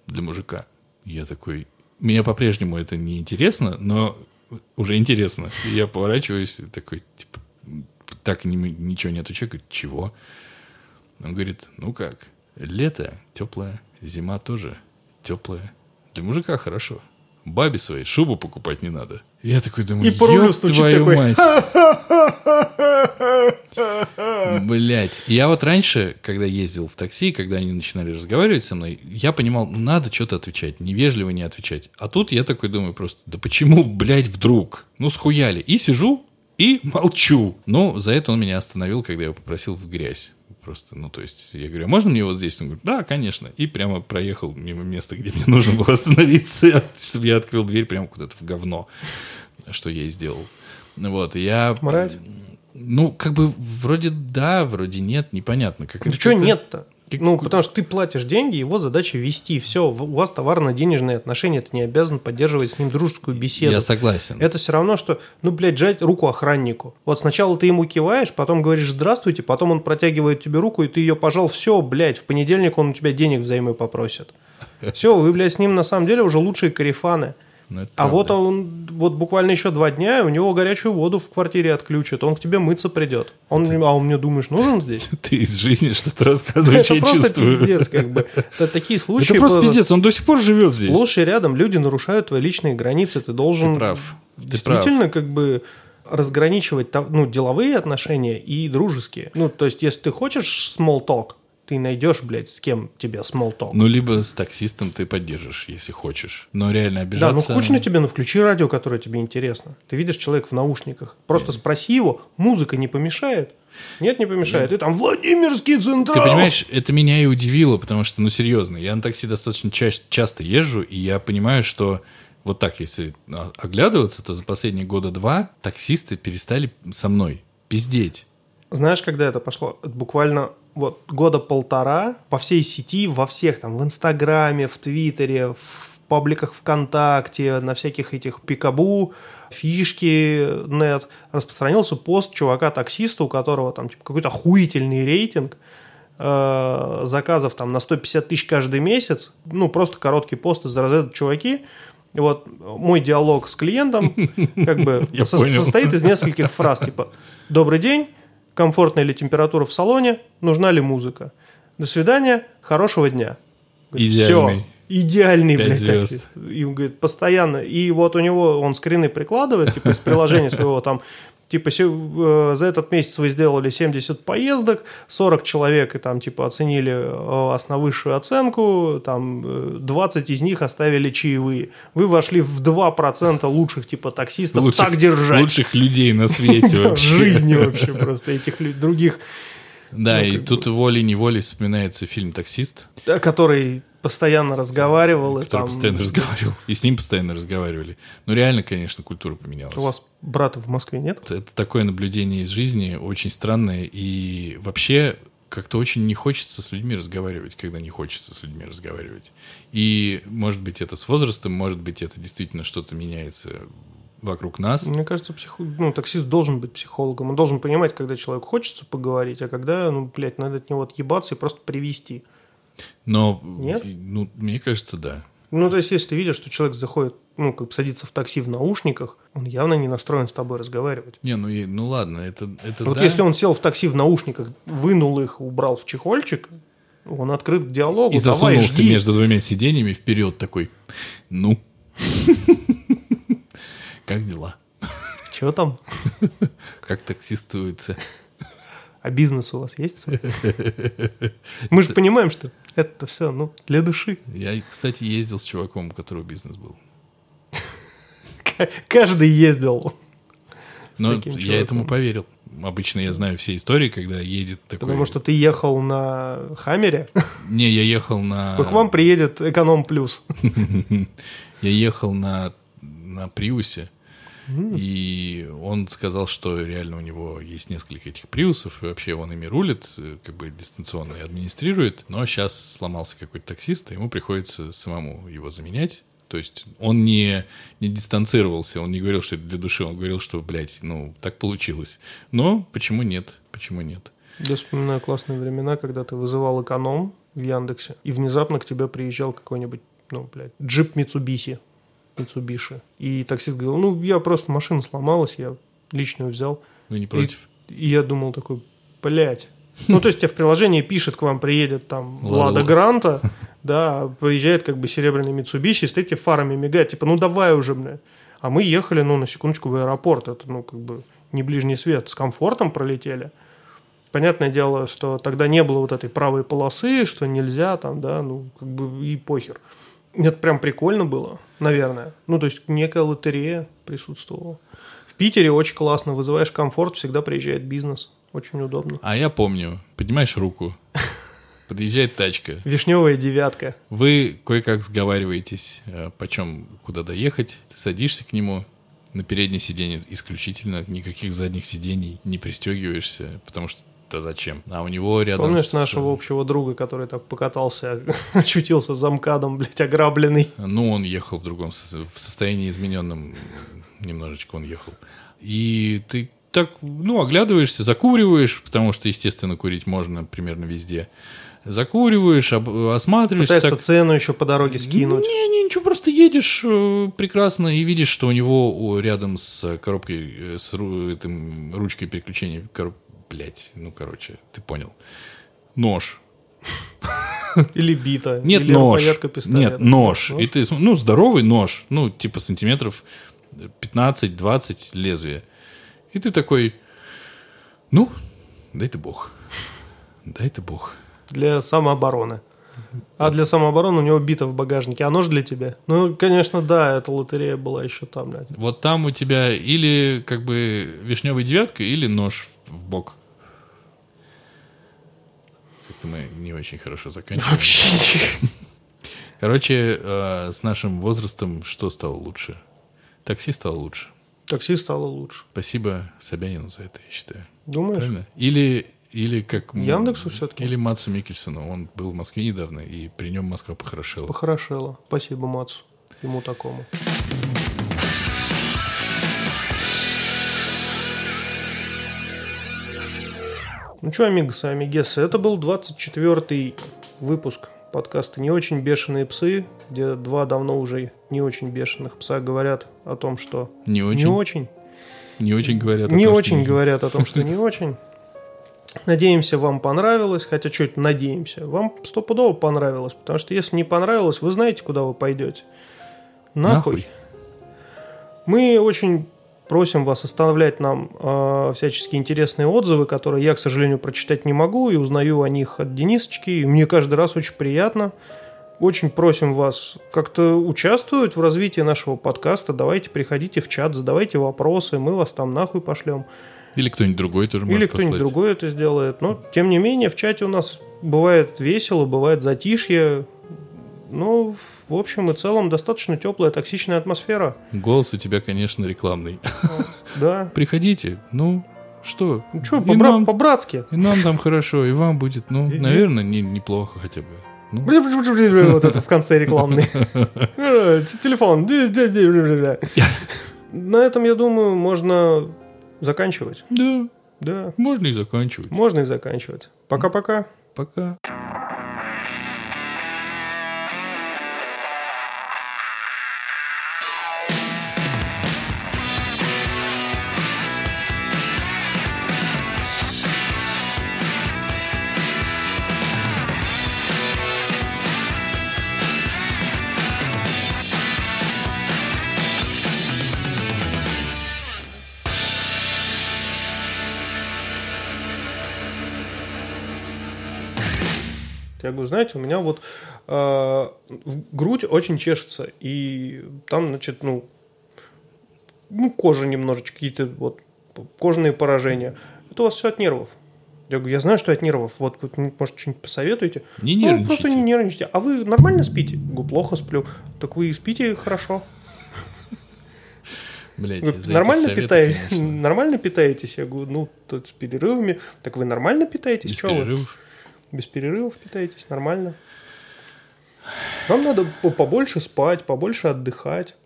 для мужика? Я такой... Мне по-прежнему это не интересно, но уже интересно. Я поворачиваюсь, такой, типа... Так ничего не отвечаю. Говорит, чего? Он говорит, ну как? Лето теплое, зима тоже теплая. Для мужика хорошо. Бабе своей шубу покупать не надо. Я такой думаю, ёб твою мать. Блять. Я вот раньше, когда ездил в такси, когда они начинали разговаривать со мной, я понимал, надо что-то отвечать, невежливо не отвечать. А тут я такой думаю просто, да почему, блять, вдруг? Ну, схуяли. И сижу, и молчу. Но за это он меня остановил, когда я попросил в грязь. Просто, ну, то есть, я говорю, а можно мне вот здесь? Он говорит, да, конечно. И прямо проехал мимо места, где мне нужно было остановиться, чтобы я открыл дверь прямо куда-то в говно, что я и сделал. Вот, и я... Мразь? Ну, как бы, вроде да, вроде нет, непонятно. Как да это что нет-то? Ну, потому что ты платишь деньги, его задача вести. Все, у вас товарно-денежные отношения, ты не обязан поддерживать с ним дружескую беседу. Я согласен. Это все равно, что, ну, блядь, жать руку охраннику. Вот сначала ты ему киваешь, потом говоришь «здравствуйте», потом он протягивает тебе руку, и ты ее пожал. Все, блядь, в понедельник он у тебя денег взаймы попросит. Все, вы, блядь, с ним на самом деле уже лучшие корефаны. А правда. Вот он вот буквально еще 2 дня, у него горячую воду в квартире отключат, он к тебе мыться придет. Он мне, думаешь, нужен здесь? Ты из жизни что-то рассказываешь, я чувствую. Это просто пиздец, как бы. Это такие случаи... Это просто пиздец, он до сих пор живет здесь. Сплошь и рядом люди нарушают твои личные границы, ты должен... Ты прав. Действительно, как бы... разграничивать, ну, деловые отношения и дружеские. Ну, то есть, если ты хочешь small talk, ты найдешь, блядь, с кем тебя small talk. Ну, либо с таксистом ты поддержишь, если хочешь. Но реально обижаться... Да, ну, скучно тебе, но включи радио, которое тебе интересно. Ты видишь человека в наушниках. Просто спроси его, музыка не помешает? Нет, не помешает. И там Владимирский Централ. Ты понимаешь, это меня и удивило, потому что, ну, серьезно, я на такси достаточно часто езжу, и я понимаю, что вот так, если оглядываться, то за последние года 2 таксисты перестали со мной пиздеть. Знаешь, когда это пошло? Это буквально... Вот, 1.5 года по всей сети, во всех там, в Инстаграме, в Твиттере, в пабликах ВКонтакте, на всяких этих Пикабу, Фишки.нет распространился пост чувака-таксиста, у которого там типа какой-то охуительный рейтинг заказов там, на 150 тысяч каждый месяц. Ну, просто короткий пост из разряда «Чуваки». И вот мой диалог с клиентом как бы состоит из нескольких фраз. Типа «Добрый день», «Комфортная ли температура в салоне?», «Нужна ли музыка?», «До свидания», «Хорошего дня». Говорит, идеальный. Все. Идеальный, блядь, таксист. И он говорит, постоянно. И вот у него, он скрины прикладывает, типа, из приложения своего там, типа, за этот месяц вы сделали 70 поездок, 40 человек, и там, типа, оценили вас на высшую оценку, там, 20 из них оставили чаевые. Вы вошли в 2% лучших, типа, таксистов, лучших, так держать. Лучших людей на свете вообще. В жизни вообще просто, этих других. Да, и тут волей-неволей вспоминается фильм «Таксист». Который... постоянно разговаривал. Который постоянно разговаривал. И с ним постоянно разговаривали. Ну, реально, конечно, культура поменялась. У вас брата в Москве нет? Это такое наблюдение из жизни, очень странное. И вообще как-то очень не хочется с людьми разговаривать, когда не хочется с людьми разговаривать. И, может быть, это с возрастом, может быть, это действительно что-то меняется вокруг нас. Мне кажется, таксист должен быть психологом. Он должен понимать, когда человеку хочется поговорить, а когда, надо от него отъебаться и просто привести. Но, мне кажется, да. То есть, если ты видишь, что человек заходит, как садится в такси в наушниках, он явно не настроен с тобой разговаривать. Ладно, это вот да. Если он сел в такси в наушниках, вынул их, убрал в чехольчик, он открыт к диалогу. И засунулся между двумя сиденьями вперед такой, как дела? Чего там? Как таксистуется? А бизнес у вас есть? Мы же понимаем, что это все для души. Я, кстати, ездил с чуваком, у которого бизнес был. Каждый ездил. Но я этому поверил. Обычно я знаю все истории, когда едет такой... Потому что ты ехал на «Хаммере»? Не, я ехал на... К вам приедет «Эконом плюс». Я ехал на «Приусе». И он сказал, что реально у него есть несколько этих приусов, и вообще он ими рулит, как бы дистанционно и администрирует. Но сейчас сломался какой-то таксист, и ему приходится самому его заменять. То есть он не дистанцировался, он не говорил, что это для души, он говорил, что, так получилось. Но почему нет? Почему нет? Я вспоминаю классные времена, когда ты вызывал эконом в Яндексе, и внезапно к тебе приезжал какой-нибудь, джип Митсубиши. И таксист говорил, я просто, машина сломалась, я личную взял. Вы не против? И я думал такой, блядь. То есть, тебе в приложении пишет, к вам приедет там Лада Гранта, да, приезжает как бы серебряный Митсубиши, и стоит тебе фарами мигает, типа, давай уже, блядь. А мы ехали, на секундочку, в аэропорт, это, не ближний свет, с комфортом пролетели. Понятное дело, что тогда не было вот этой правой полосы, что нельзя там, да, и похер. Это прям прикольно было, наверное. То есть, некая лотерея присутствовала. В Питере очень классно. Вызываешь комфорт, всегда приезжает бизнес. Очень удобно. А я помню. Поднимаешь руку. Подъезжает тачка. Вишневая девятка. Вы кое-как сговариваетесь, почем куда доехать. Ты садишься к нему. На переднее сиденье исключительно. Никаких задних сидений. Не пристегиваешься, потому что да зачем? А у него рядом... Помнишь нашего общего друга, который так покатался, очутился за МКАДом, блядь, ограбленный? Он ехал в другом... В состоянии измененном немножечко он ехал. И ты так, оглядываешься, закуриваешь, потому что, естественно, курить можно примерно везде. Закуриваешь, осматриваешься. Пытаешься цену еще по дороге скинуть. Не, ничего, просто едешь прекрасно и видишь, что у него рядом с коробкой, с ручкой переключения коробки, ты понял. Нож. Или бита. Нет, или нож. Нет, нож. И ты, здоровый нож. Типа сантиметров 15-20 лезвия. И ты такой, дай ты бог. Дай ты бог. Для самообороны. А для самообороны у него бита в багажнике. А нож для тебя? Конечно, да, эта лотерея была еще там. Блядь. Вот там у тебя или как бы вишневая девятка, или нож в бок. Как-то мы не очень хорошо заканчиваем. Вообще. Короче, с нашим возрастом что стало лучше? Такси стало лучше. Такси стало лучше. Спасибо Собянину за это, я считаю. Думаешь? Правильно? Или как... Яндексу все-таки? Или Мацу Микельсону. Он был в Москве недавно, и при нем Москва похорошела. Похорошела. Спасибо Мацу. Ему такому. Ну что, амигосы, амигесы, это был 24-й выпуск подкаста «Не очень бешеные псы», где два давно уже не очень бешеных пса говорят о том, что не очень. Надеемся, вам понравилось. Хотя что это надеемся? Вам стопудово понравилось, потому что если не понравилось, вы знаете, куда вы пойдете. Нахуй. Мы очень просим вас оставлять нам всячески интересные отзывы, которые я, к сожалению, прочитать не могу, и узнаю о них от Денисочки, и мне каждый раз очень приятно. Очень просим вас как-то участвовать в развитии нашего подкаста. Давайте, приходите в чат, задавайте вопросы, мы вас там нахуй пошлем. Или кто-нибудь другой тоже может послать. Или кто-нибудь другой это сделает. Но, тем не менее, в чате у нас бывает весело, бывает затишье. Ну, в общем и целом, достаточно теплая, токсичная атмосфера. Голос у тебя, конечно, рекламный. Да. Приходите, ну... Что? Ну что, по-братски. И нам там хорошо, и вам будет, ну, наверное, неплохо хотя бы. Вот это в конце рекламный. Телефон. На этом, я думаю, можно заканчивать. Да. Да. Можно и заканчивать. Можно и заканчивать. Пока-пока. Пока. Я говорю, знаете, у меня вот грудь очень чешется, и там, значит, ну кожа немножечко, какие-то вот кожные поражения. Это у вас все от нервов. Я говорю, я знаю, что от нервов. Вот, может, что-нибудь посоветуете? Не нервничайте. Просто не нервничайте. А вы нормально спите? Я говорю, плохо сплю. Так вы и спите хорошо. Блядь, нормально питаетесь? Я говорю, ну, тут с перерывами. Так вы нормально питаетесь? Без перерывов. Без перерывов питаетесь, нормально. Вам надо побольше спать, побольше отдыхать.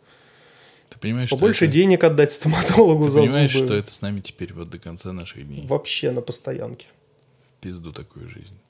Ты понимаешь, побольше денег отдать стоматологу за зубы. Ты понимаешь, что это с нами теперь вот до конца наших дней? Вообще на постоянке. В пизду такую жизнь.